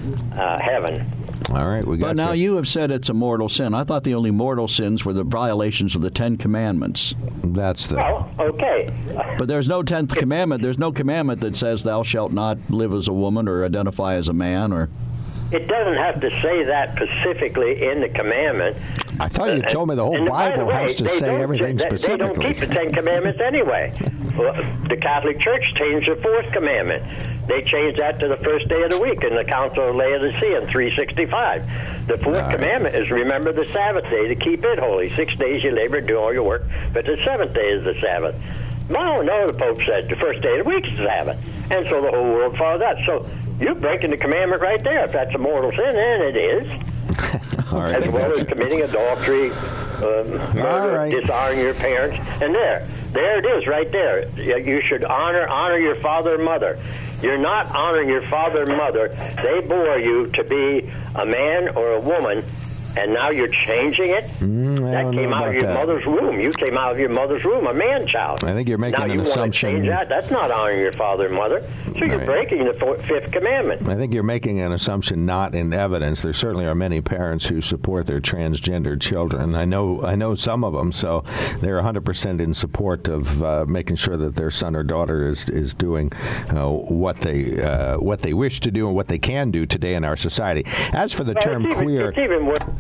heaven. All right, we got But now you have said it's a mortal sin. I thought the only mortal sins were the violations of the Ten Commandments. That's the... Oh, okay. But there's no Tenth Commandment. There's no commandment that says thou shalt not live as a woman or identify as a man or... It doesn't have to say that specifically in the commandment. I thought you told me the whole Bible has to say everything specifically. They don't keep the Ten Commandments anyway. Well, the Catholic Church changed the Fourth Commandment. They changed that to the first day of the week in the Council of Laodicea in 365. The Fourth Commandment is remember the Sabbath day to keep it holy. 6 days you labor and do all your work, but the seventh day is the Sabbath. No, the Pope said the first day of the week is the Sabbath. And so the whole world followed that. So you're breaking the commandment right there. If that's a mortal sin, and it is. Right, as well as committing adultery, murder, dishonoring your parents. And there it is right there. You should honor your father and mother. You're not honoring your father and mother. They bore you to be a man or a woman. And now you're changing it? That came out of your mother's womb. You came out of your mother's womb, a man-child. I think you're making an assumption. Now you want to change that? That's not honoring your father and mother. So you're breaking the Fifth Commandment. I think you're making an assumption not in evidence. There certainly are many parents who support their transgender children. I know some of them, so they're 100% in support of making sure that their son or daughter is doing what they wish to do and what they can do today in our society. As for the term queer...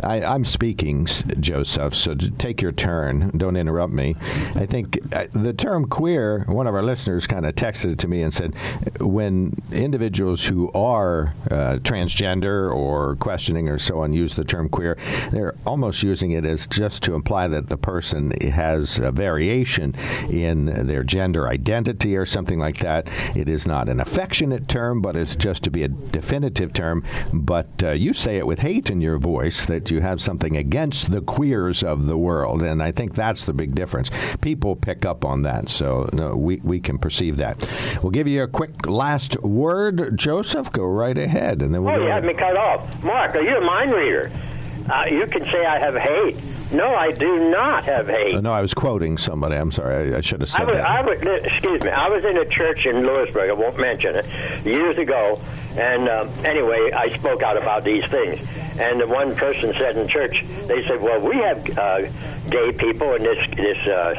I'm speaking, Joseph, so take your turn. Don't interrupt me. I think the term queer, one of our listeners kind of texted it to me and said, when individuals who are transgender or questioning or so on use the term queer, they're almost using it as just to imply that the person has a variation in their gender identity or something like that. It is not an affectionate term, but it's just to be a definitive term. But you say it with hate in your voice that you have something against the queers of the world, and I think that's the big difference. People pick up on that, so we can perceive that. We'll give you a quick last word. Joseph, go right ahead. And then we'll you had me cut off. Mark, are you a mind reader? You can say I have hate. No, I do not have hate. No, I was quoting somebody. I'm sorry. I should have said that. Excuse me. I was in a church in Lewisburg. I won't mention it. Years ago. And anyway, I spoke out about these things. And the one person said in church, they said, well, we have gay people in this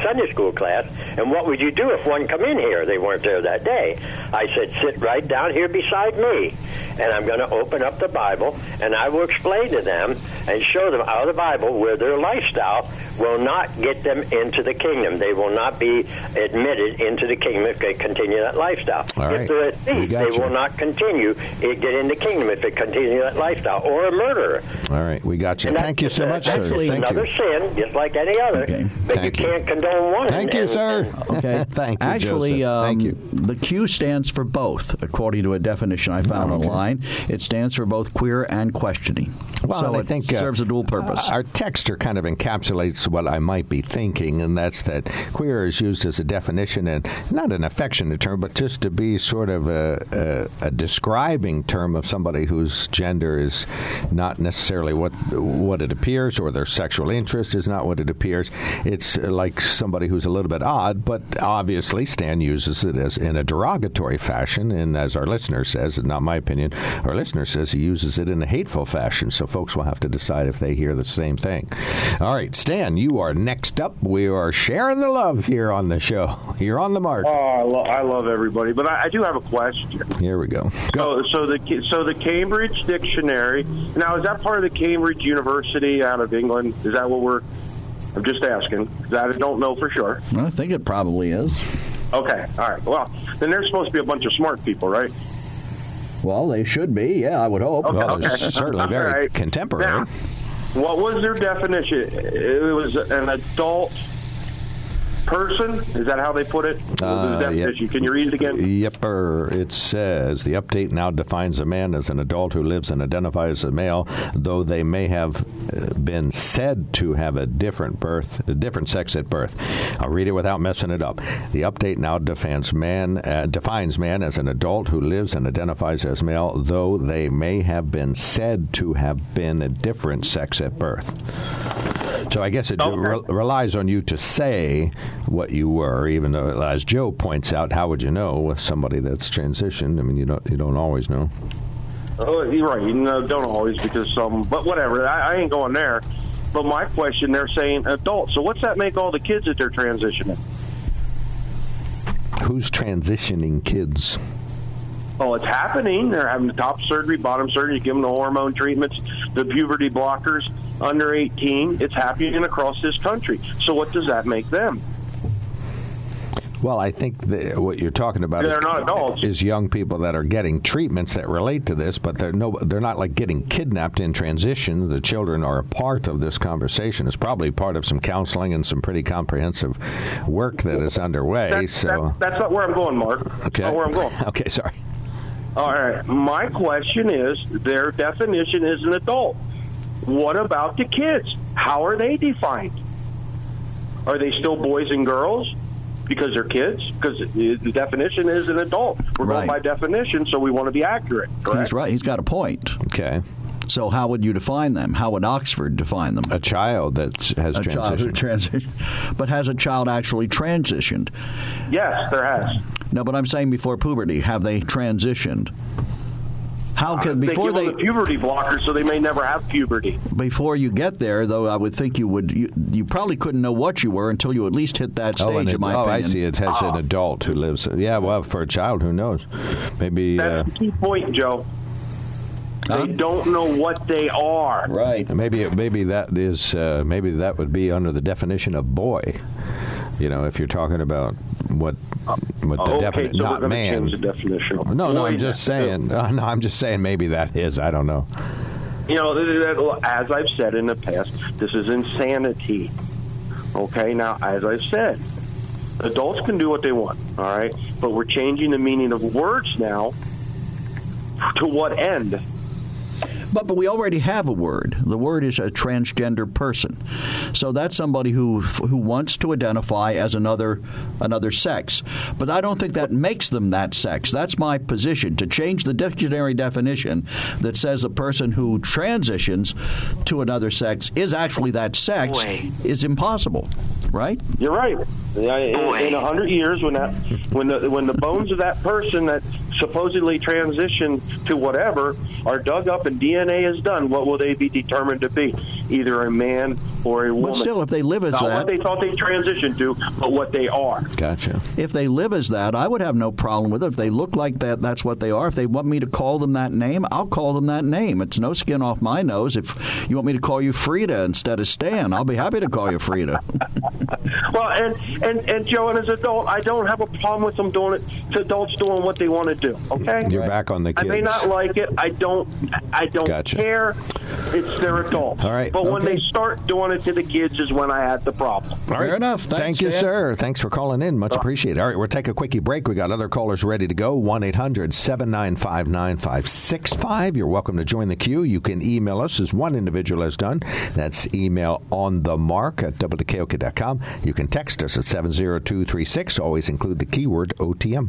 Sunday school class, and what would you do if one come in here? They weren't there that day. I said, sit right down here beside me, and I'm going to open up the Bible, and I will explain to them and show them out of the Bible where their lifestyle will not get them into the kingdom. They will not be admitted into the kingdom if they continue that lifestyle. All right. If they're a thief, they will not continue it get in the kingdom if they continue that lifestyle, or a murderer. All right, we got you. Thank you so much, sir. Thank another you. Sin, just like any other, okay. But thank you can't condone one. Thank you, sir. Okay. Thank you, Joseph. Actually, the Q stands for both, according to a definition I found online. line. It stands for both queer and questioning. Well, so it serves a dual purpose. Our texture kind of encapsulates what I might be thinking, and that's that queer is used as a definition and not an affectionate term, but just to be sort of a describing term of somebody whose gender is not necessarily what it appears, or their sexual interest is not what it appears. It's like somebody who's a little bit odd, but obviously Stan uses it as in a derogatory fashion, and as our listener says, not my opinion, our listener says he uses it in a hateful fashion, so folks will have to decide if they hear the same thing. All right, Stan, you are next up. We are sharing the love here on the show. You're on the mark. Oh, I love everybody, but I do have a question. Here we go. So the Cambridge Dictionary, now is that part of the Cambridge University out of England? Is that what we're... I'm just asking. I don't know for sure. I think it probably is. Okay. All right. Well, then there's supposed to be a bunch of smart people, right? Well, they should be. Yeah, I would hope. Okay, well, they're certainly very contemporary. Now, what was their definition? It was an adult person? Is that how they put it? Yep. Can you read it again? Yep. It says, the update now defines a man as an adult who lives and identifies as male, though they may have been said to have a different sex at birth. I'll read it without messing it up. The update now defines man as an adult who lives and identifies as male, though they may have been said to have been a different sex at birth. So I guess it relies on you to say what you were, even though, as Joe points out, how would you know with somebody that's transitioned? I mean, you don't always know. Oh, you're right. You don't always, because but whatever. I ain't going there. But my question, they're saying adult. So what's that make all the kids that they're transitioning? Who's transitioning kids? Oh, it's happening. They're having the top surgery, bottom surgery, give them the hormone treatments, the puberty blockers, under 18. It's happening across this country. So what does that make them? Well, I think what you're talking about is young people that are getting treatments that relate to this, but they're not like getting kidnapped in transition. The children are a part of this conversation. It's probably part of some counseling and some pretty comprehensive work that is underway. That's not where I'm going, Mark. Okay. Not where I'm going. Okay, sorry. All right. My question is, their definition is an adult. What about the kids? How are they defined? Are they still boys and girls because they're kids? Because the definition is an adult. We're going by definition, so we want to be accurate. Correct? He's right. He's got a point. Okay. So how would you define them? How would Oxford define them? A child that has transitioned. Child who transitioned. But has a child actually transitioned? Yes, there has. No, but I'm saying before puberty, have they transitioned? How could before they give them the puberty blockers, so they may never have puberty. Before you get there, though, I would think you probably couldn't know what you were until you at least hit that stage. In my opinion. I see. It has an adult who lives. Yeah, well, for a child, who knows? Maybe that's the key point, Joe. They don't know what they are. Right. Maybe that would be under the definition of boy. You know, if you're talking about not man. The definition. No, I'm just saying. No, I'm just saying. Maybe that is. I don't know. You know, as I've said in the past, this is insanity. Okay, now as I've said, adults can do what they want. All right, but we're changing the meaning of words now. To what end? But we already have a word. The word is a transgender person. So that's somebody who wants to identify as another sex. But I don't think that makes them that sex. That's my position. To change the dictionary definition that says a person who transitions to another sex is actually that sex is impossible. Right? You're right. In 100 years, when the bones of that person that supposedly transitioned to whatever are dug up and DNA is done, what will they be determined to be? Either a man or a woman. But still, if they live as not that... Not what they thought they transitioned to, but what they are. Gotcha. If they live as that, I would have no problem with it. If they look like that, that's what they are. If they want me to call them that name, I'll call them that name. It's no skin off my nose. If you want me to call you Frida instead of Stan, I'll be happy to call you Frida. Well, and Joe, and as an adult, I don't have a problem with them doing it. To adults doing what they want to do. Okay, you're back on the kids. I may not like it. I don't gotcha. Care. It's their adult. All right, but when they start doing it to the kids is when I had the problem. All right. Fair enough. Thank you, sir. Thanks for calling in. Much appreciated. All right, we'll take a quickie break. We got other callers ready to go. 1-800-795-9565. You're welcome to join the queue. You can email us, as one individual has done. That's email on the mark at wkok.com. You can text us at 70236. Always include the keyword OTM.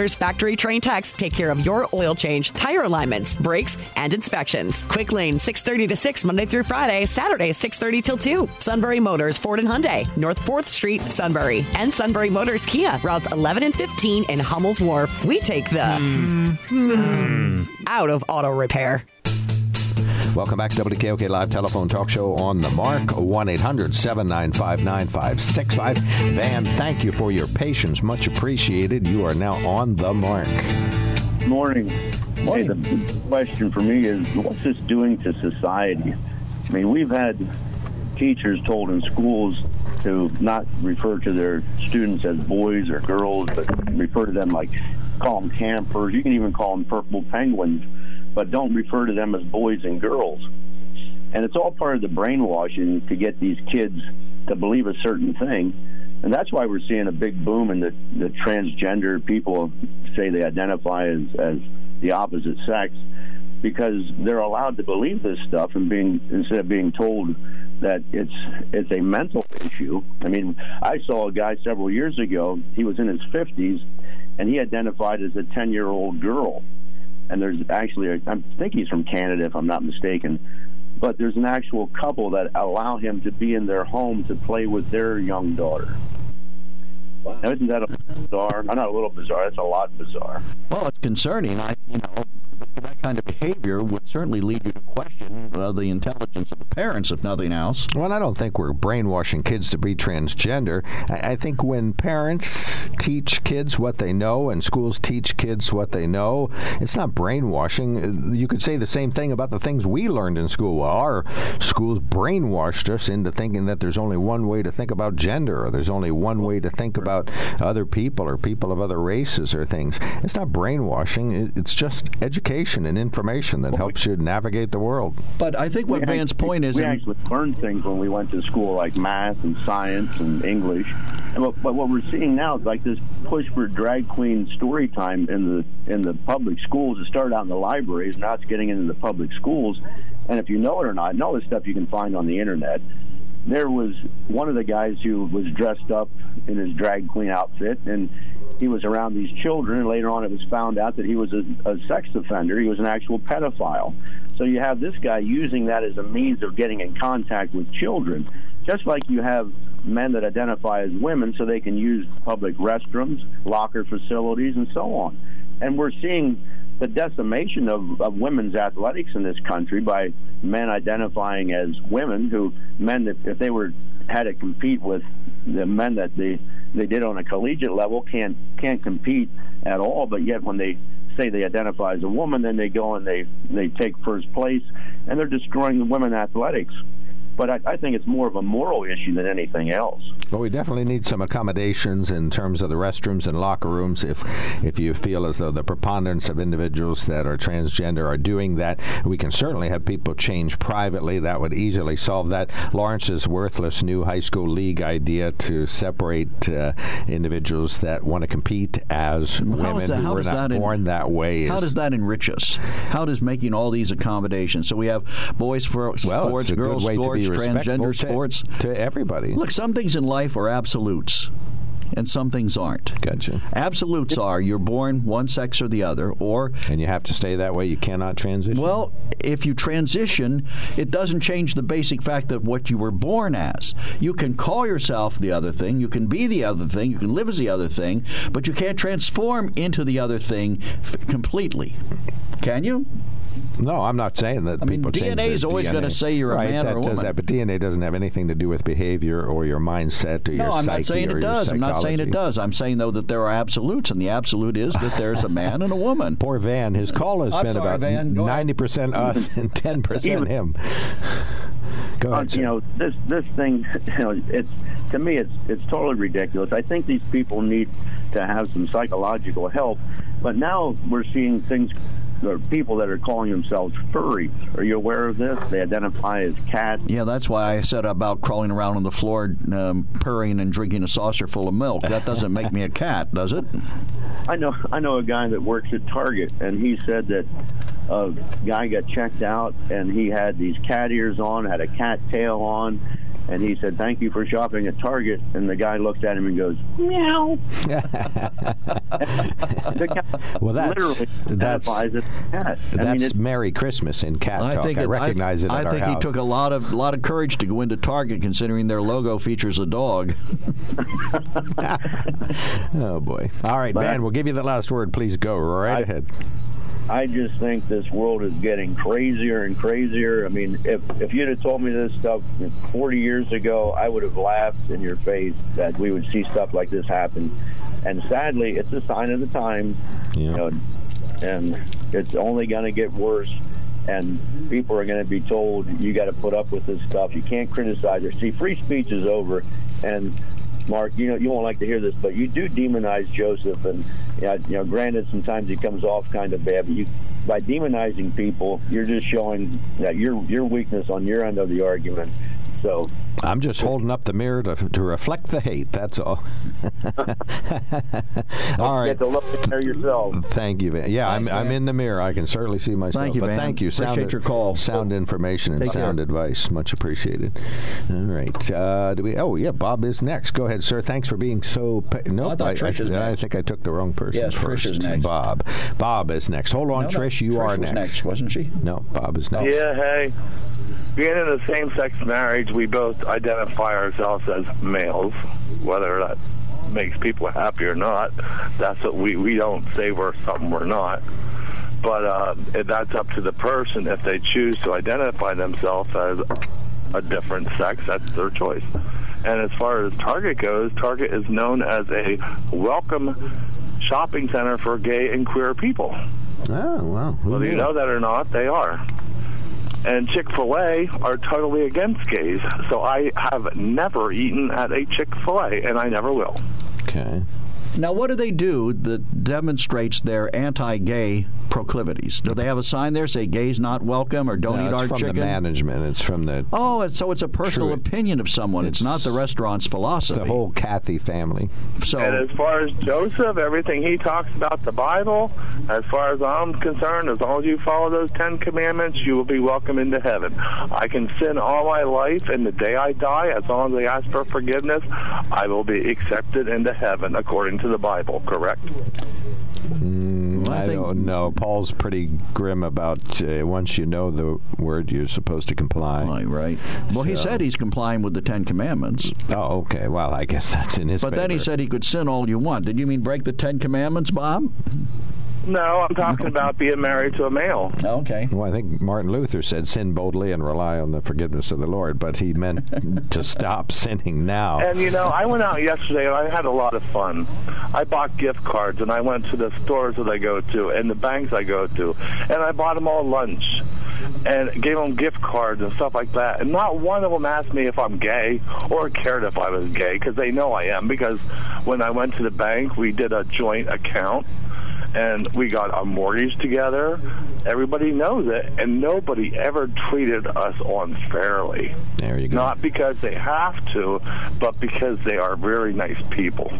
factory trained techs take care of your oil change, tire alignments, brakes, and inspections. Quick Lane, 6:30 to 6, Monday through Friday, Saturday, 6:30 till 2. Sunbury Motors, Ford and Hyundai, North 4th Street, Sunbury. And Sunbury Motors Kia, routes 11 and 15 in Hummel's Wharf. We take the out of auto repair. Welcome back to WKOK Live Telephone Talk Show on the Mark, 1-800-795-9565. Van, thank you for your patience. Much appreciated. You are now on the Mark. Morning. Hey, the big question for me is, what's this doing to society? I mean, we've had teachers told in schools to not refer to their students as boys or girls, but refer to them like, call them campers. You can even call them purple penguins, but don't refer to them as boys and girls. And it's all part of the brainwashing to get these kids to believe a certain thing. And that's why we're seeing a big boom in the transgender people say they identify as the opposite sex, because they're allowed to believe this stuff and instead of being told that it's a mental issue. I mean, I saw a guy several years ago, he was in his 50s, and he identified as a 10-year-old girl. And there's actually, I think he's from Canada, if I'm not mistaken, but there's an actual couple that allow him to be in their home to play with their young daughter. Wow. Now, isn't that bizarre? Not a little bizarre. That's a lot bizarre. Well, it's concerning. That kind of behavior would certainly lead you to question the intelligence of the parents, if nothing else. Well, I don't think we're brainwashing kids to be transgender. I think when parents teach kids what they know and schools teach kids what they know, it's not brainwashing. You could say the same thing about the things we learned in school. Our schools brainwashed us into thinking that there's only one way to think about gender, or there's only one way to think about other people or people of other races or things. It's not brainwashing. It's just education and information that helps you navigate the world. But I think what Van's point is... We actually learned things when we went to school, like math and science and English. But what we're seeing now is like this push for drag queen story time in the public schools. It started out in the libraries, now it's getting into the public schools. And if you know it or not, and all this stuff you can find on the Internet, there was one of the guys who was dressed up in his drag queen outfit, and he was around these children, and later on it was found out that he was a sex offender. He was an actual pedophile. So you have this guy using that as a means of getting in contact with children, just like you have men that identify as women so they can use public restrooms, locker facilities, and so on. And we're seeing the decimation of women's athletics in this country by men identifying as women, who men that if they had to compete with the men that they did on a collegiate level can't compete at all, but yet when they say they identify as a woman, then they go and they take first place, and they're destroying the women's athletics. But I think it's more of a moral issue than anything else. Well, we definitely need some accommodations in terms of the restrooms and locker rooms if you feel as though the preponderance of individuals that are transgender are doing that. We can certainly have people change privately. That would easily solve that. Lawrence's worthless new high school league idea to separate individuals that want to compete as women who were not born that way. How does that enrich us? How does making all these accommodations? So we have boys for sports, girls sports, transgender sports. To everybody. Look, some things in life are absolutes. and some things aren't. Gotcha. Absolutes are you're born one sex or the other, or... And you have to stay that way? You cannot transition? Well, if you transition, it doesn't change the basic fact that what you were born as. You can call yourself the other thing, you can be the other thing, you can live as the other thing, but you can't transform into the other thing completely. Can you? No, I'm not saying that. I mean, people DNA is always going to say you're a man or a woman. Does that, but DNA doesn't have anything to do with behavior or your mindset or your psyche or your psychology. No, I'm not saying it does. I'm not saying it does. I'm saying, though, that there are absolutes, and the absolute is that there's a man and a woman. Poor Van. His call has been about 90% us and 10% him. Go ahead, you know, this thing, you know, it's, to me, it's totally ridiculous. I think these people need to have some psychological help, but now we're seeing things. There are people that are calling themselves furries. Are you aware of this? They identify as cats. Yeah, that's why I said about crawling around on the floor, purring and drinking a saucer full of milk. That doesn't make me a cat, does it? I know a guy that works at Target, and he said that a guy got checked out, and he had these cat ears on, had a cat tail on, and he said, "Thank you for shopping at Target." And the guy looks at him and goes, "Meow." Well, that's Merry Christmas in cat talk. I think he took a lot of courage to go into Target, considering their logo features a dog. Oh boy! All right, Ben, we'll give you the last word. Please go right ahead. I just think this world is getting crazier and crazier. I mean, if you'd have told me this stuff 40 years ago, I would have laughed in your face that we would see stuff like this happen. And sadly, it's a sign of the times, you know, and it's only going to get worse. And people are going to be told, you got to put up with this stuff. You can't criticize it. See, free speech is over. And Mark, you know, you won't like to hear this, but you do demonize Joseph, and you know, granted, sometimes he comes off kind of bad, but by demonizing people, you're just showing that your weakness on your end of the argument. So I'm just holding up the mirror to reflect the hate. That's all. All right. You get to look in there yourself. Thank you, Van. Yeah, thanks, I'm in the mirror. I can certainly see myself. Thank you, Van. Thank you. Appreciate your call. Sound information and sound advice. Much appreciated. All right. Bob is next. Go ahead, sir. Thanks for being so. I think I took the wrong person. Yes, first. Trish is next. Bob is next. Hold on, Trish. You are next. Next, wasn't she? No, Bob is next. Yeah. Hey. Being in a same-sex marriage, we both identify ourselves as males. Whether that makes people happy or not, that's what we don't say we're something we're not. But that's up to the person. If they choose to identify themselves as a different sex, that's their choice. And as far as Target goes, Target is known as a welcome shopping center for gay and queer people. Oh, wow. Whether you know that or not, they are. And Chick-fil-A are totally against gays, so I have never eaten at a Chick-fil-A, and I never will. Okay. Now, what do they do that demonstrates their anti-gay proclivities? Do they have a sign there say "gays not welcome" or "don't eat our chicken"? No, it's from the management. It's from the... Oh, so it's a personal opinion of someone. It's not the restaurant's philosophy. It's the whole Kathy family. So, and as far as Joseph, everything he talks about the Bible, as far as I'm concerned, as long as you follow those 10 Commandments, you will be welcome into heaven. I can sin all my life, and the day I die, as long as I ask for forgiveness, I will be accepted into heaven, according to the Bible, correct? I don't know. Paul's pretty grim about once you know the word, you're supposed to comply. Right. Well, so, he said he's complying with the 10 Commandments. Oh, okay. Well, I guess that's in his favor. Then he said he could sin all you want. Did you mean break the 10 Commandments, Bob? No, I'm talking about being married to a male. Okay. Well, I think Martin Luther said, sin boldly and rely on the forgiveness of the Lord, but he meant to stop sinning now. And, you know, I went out yesterday, and I had a lot of fun. I bought gift cards, and I went to the stores that I go to and the banks I go to, and I bought them all lunch and gave them gift cards and stuff like that. And not one of them asked me if I'm gay or cared if I was gay, because they know I am, because when I went to the bank, we did a joint account. and we got a mortgage together. Everybody knows it, and nobody ever treated us unfairly. There you go. Not because they have to, but because they are very nice people.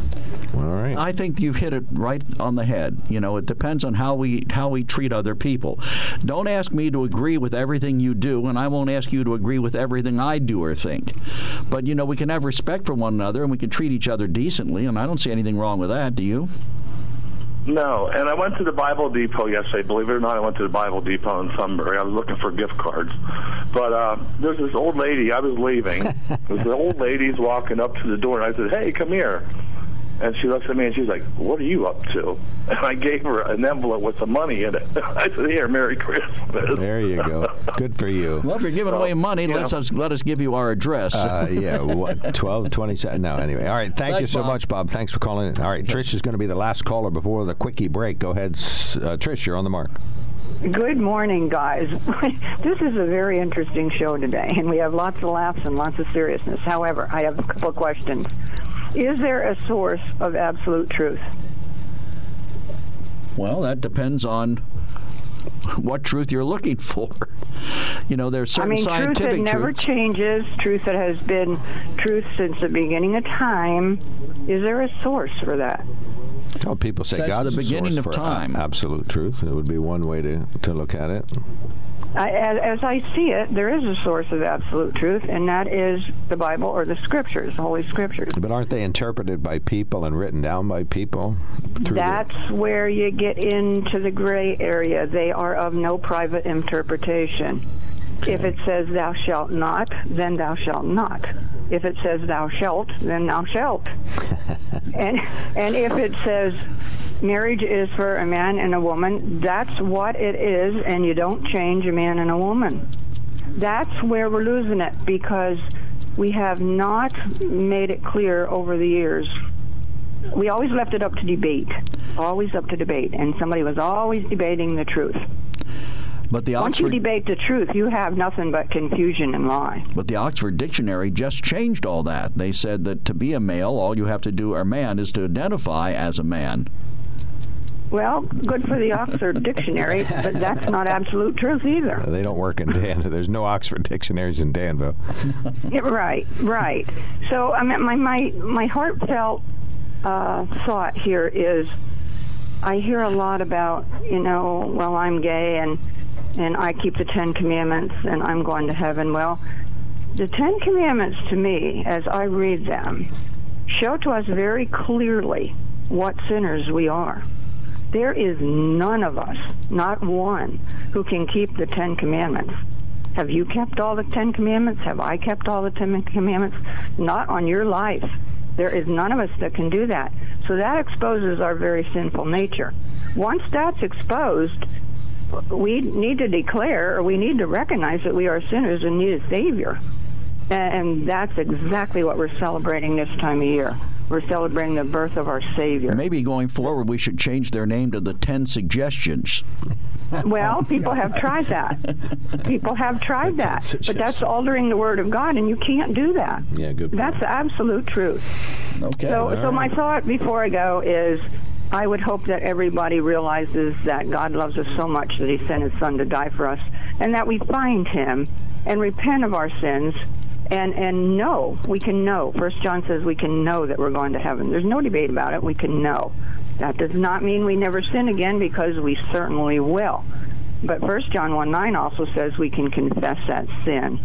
All right. I think you've hit it right on the head. You know, it depends on how we treat other people. Don't ask me to agree with everything you do, and I won't ask you to agree with everything I do or think. But, you know, we can have respect for one another, and we can treat each other decently, and I don't see anything wrong with that. Do you? No, and I went to the Bible Depot yesterday. Believe it or not, I went to the Bible Depot in Sunbury. I was looking for gift cards. But there's this old lady. I was leaving. There's an old lady's walking up to the door, and I said, hey, come here. And she looks at me, and she's like, what are you up to? And I gave her an envelope with some money in it. I said, here, Merry Christmas. There you go. Good for you. Well, if you're giving away money, let us give you our address. Yeah, what, 1227? No, anyway. All right, thank you so much, Bob. Thanks for calling in. All right, Trish is going to be the last caller before the quickie break. Go ahead. Trish, you're on the mark. Good morning, guys. This is a very interesting show today, and we have lots of laughs and lots of seriousness. However, I have a couple of questions. Is there a source of absolute truth? Well, that depends on what truth you're looking for. You know, there's certain scientific truth that never changes, truth that has been truth since the beginning of time. Is there a source for that? Well, people say God's the beginning of time. Absolute truth. It would be one way to look at it. As I see it, there is a source of absolute truth, and that is the Bible or the Scriptures, the Holy Scriptures. But aren't they interpreted by people and written down by people? That's where you get into the gray area. They are of no private interpretation. Okay. If it says thou shalt not, then thou shalt not. If it says thou shalt, then thou shalt. And if it says marriage is for a man and a woman, that's what it is, and you don't change a man and a woman. That's where we're losing it, because we have not made it clear over the years. We always left it up to debate, always up to debate, and somebody was always debating the truth. But once you debate the truth, you have nothing but confusion and lie. But the Oxford Dictionary just changed all that. They said that to be a male, all you have to do, or man, is to identify as a man. Well, good for the Oxford Dictionary, but that's not absolute truth either. They don't work in Danville. There's no Oxford Dictionaries in Danville. Right. So I mean, my heartfelt thought here is, I hear a lot about, you know, well, I'm gay, and I keep the Ten Commandments, and I'm going to heaven. Well, the Ten Commandments, to me, as I read them, show to us very clearly what sinners we are. There is none of us, not one, who can keep the Ten Commandments. Have you kept all the Ten Commandments? Have I kept all the Ten Commandments? Not on your life. There is none of us that can do that. So that exposes our very sinful nature. Once that's exposed, we need to declare, or we need to recognize that we are sinners and need a Savior. And that's exactly what we're celebrating this time of year. We're celebrating the birth of our Savior. Maybe going forward we should change their name to the 10 Suggestions. Well, people have tried that. But that's altering the Word of God, and you can't do that. Yeah, good point. That's the absolute truth. Okay. So my thought before I go is, I would hope that everybody realizes that God loves us so much that He sent His Son to die for us, and that we find Him and repent of our sins, and know. We can know. First John says we can know that we're going to heaven. There's no debate about it. We can know. That does not mean we never sin again, because we certainly will. But First John 1:9 also says we can confess that sin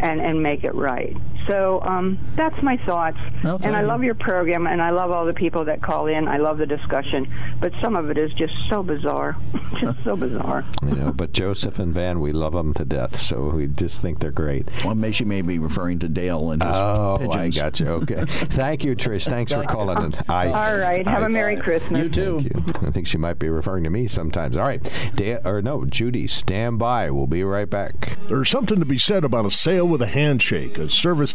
and make it right. So that's my thoughts. Okay. And I love your program, and I love all the people that call in. I love the discussion. But some of it is just so bizarre. You know, but Joseph and Van, we love them to death, so we just think they're great. Well, she may be referring to Dale and his pigeons. Oh, I got you. Okay. Thank you, Trish. Thanks for calling in. All right. Have a Merry Christmas. You too. Thank you. I think she might be referring to me sometimes. All right. Judy, stand by. We'll be right back. There's something to be said about a sale with a handshake, a service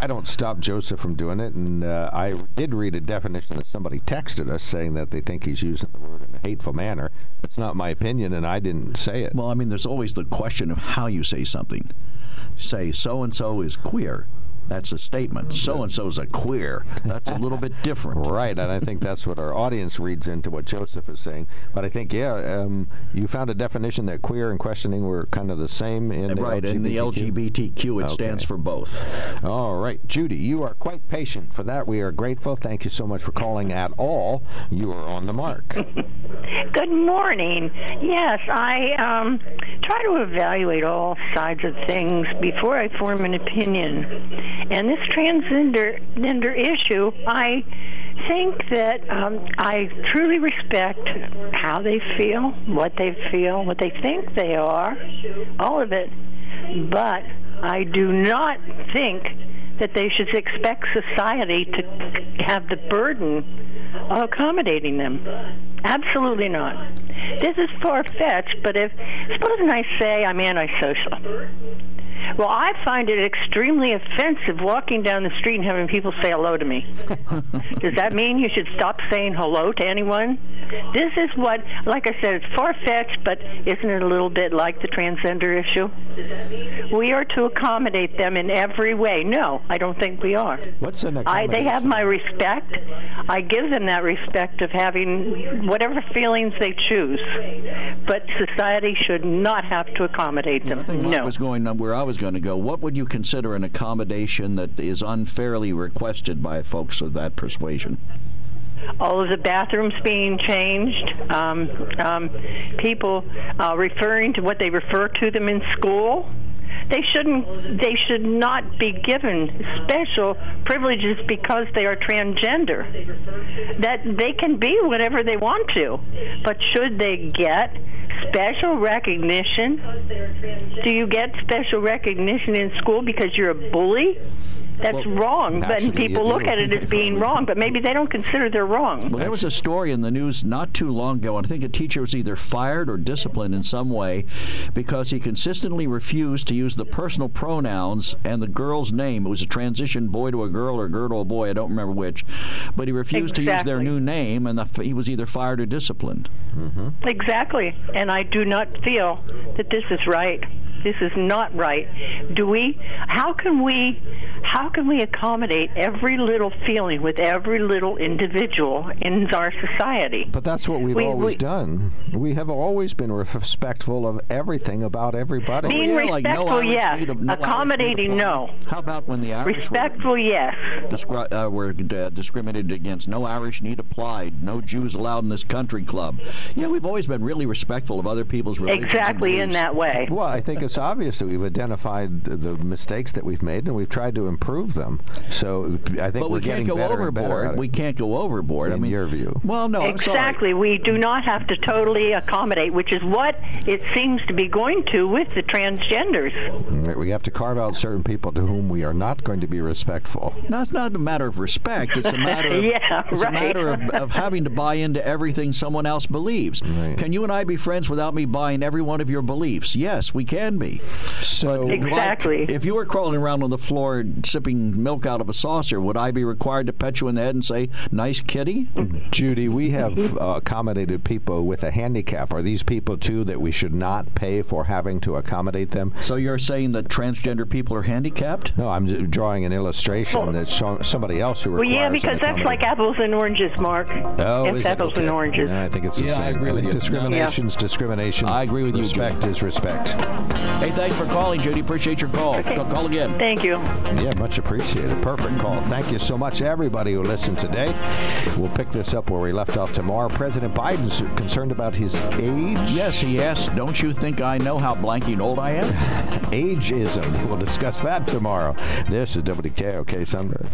I don't stop Joseph from doing it, and I did read a definition that somebody texted us saying that they think he's using the word in a hateful manner. That's not my opinion, and I didn't say it. Well, I mean, there's always the question of how you say something. Say, so-and-so is queer. That's a statement. So-and-so's a queer. That's a little bit different. Right, and I think that's what our audience reads into what Joseph is saying. But I think, you found a definition that queer and questioning were kind of the same in the LGBTQ. In the LGBTQ, it stands for both. All right. Judy, you are quite patient. For that, we are grateful. Thank you so much for calling at all. You are on the mark. Good morning. Yes, I try to evaluate all sides of things before I form an opinion. And this transgender issue, I think that I truly respect how they feel, what they think they are, all of it. But I do not think that they should expect society to have the burden of accommodating them. Absolutely not. This is far-fetched, but supposing I say I'm antisocial. Well, I find it extremely offensive walking down the street and having people say hello to me. Does that mean you should stop saying hello to anyone? This is what, like I said, it's far-fetched, but isn't it a little bit like the transgender issue? We are to accommodate them in every way. No, I don't think we are. What's an accommodation? They have my respect. I give them that respect of having whatever feelings they choose. But society should not have to accommodate them. What would you consider an accommodation that is unfairly requested by folks of that persuasion? All of the bathrooms being changed, people referring to what they refer to them in school. They should not be given special privileges because they are transgender. That they can be whatever they want to, but should they get special recognition? Do you get special recognition in school because you're a bully? That's wrong, but people look at it as being wrong, but maybe they don't consider they're wrong. Well, there was a story in the news not too long ago, and I think a teacher was either fired or disciplined in some way because he consistently refused to use the personal pronouns and the girl's name. It was a transition boy to a girl or girl to a boy, I don't remember which, but he refused to use their new name, and he was either fired or disciplined. Mm-hmm. Exactly, and I do not feel that this is right. This is not right. How can we accommodate every little feeling with every little individual in our society? But that's what we've always done. We have always been respectful of everything about everybody. Being respectful, yes. Accommodating, no. How about when the Irish were discriminated against? No Irish need applied. No Jews allowed in this country club. Yeah, we've always been really respectful of other people's religions. Exactly, in that way. Well, I think it's obvious that we've identified the mistakes that we've made and we've tried to improve them. So I think we're getting better and better. But we can't go overboard. In your view. Well, no, exactly. We do not have to totally accommodate, which is what it seems to be going to with the transgenders. We have to carve out certain people to whom we are not going to be respectful. No, it's not a matter of respect. It's a matter of, it's a matter of having to buy into everything someone else believes. Right. Can you and I be friends without me buying every one of your beliefs? Yes, we can. be. So exactly. Like, if you were crawling around on the floor sipping milk out of a saucer, would I be required to pet you in the head and say, nice kitty? Judy, we have accommodated people with a handicap. Are these people, too, that we should not pay for having to accommodate them? So you're saying that transgender people are handicapped? No, I'm drawing an illustration that's somebody else who requires because that's like apples and oranges, Mark. Oh, it's apples and oranges. No, I think it's the same. I agree with you. Discrimination's discrimination. I agree with you. Respect is respect. Hey, thanks for calling, Judy. Appreciate your call. Okay. Call again. Thank you. Yeah, much appreciated. Perfect call. Thank you so much, everybody who listened today. We'll pick this up where we left off tomorrow. President Biden's concerned about his age. Yes, he asked, don't you think I know how blanking old I am? Ageism. We'll discuss that tomorrow. This is WKOK Sunbury.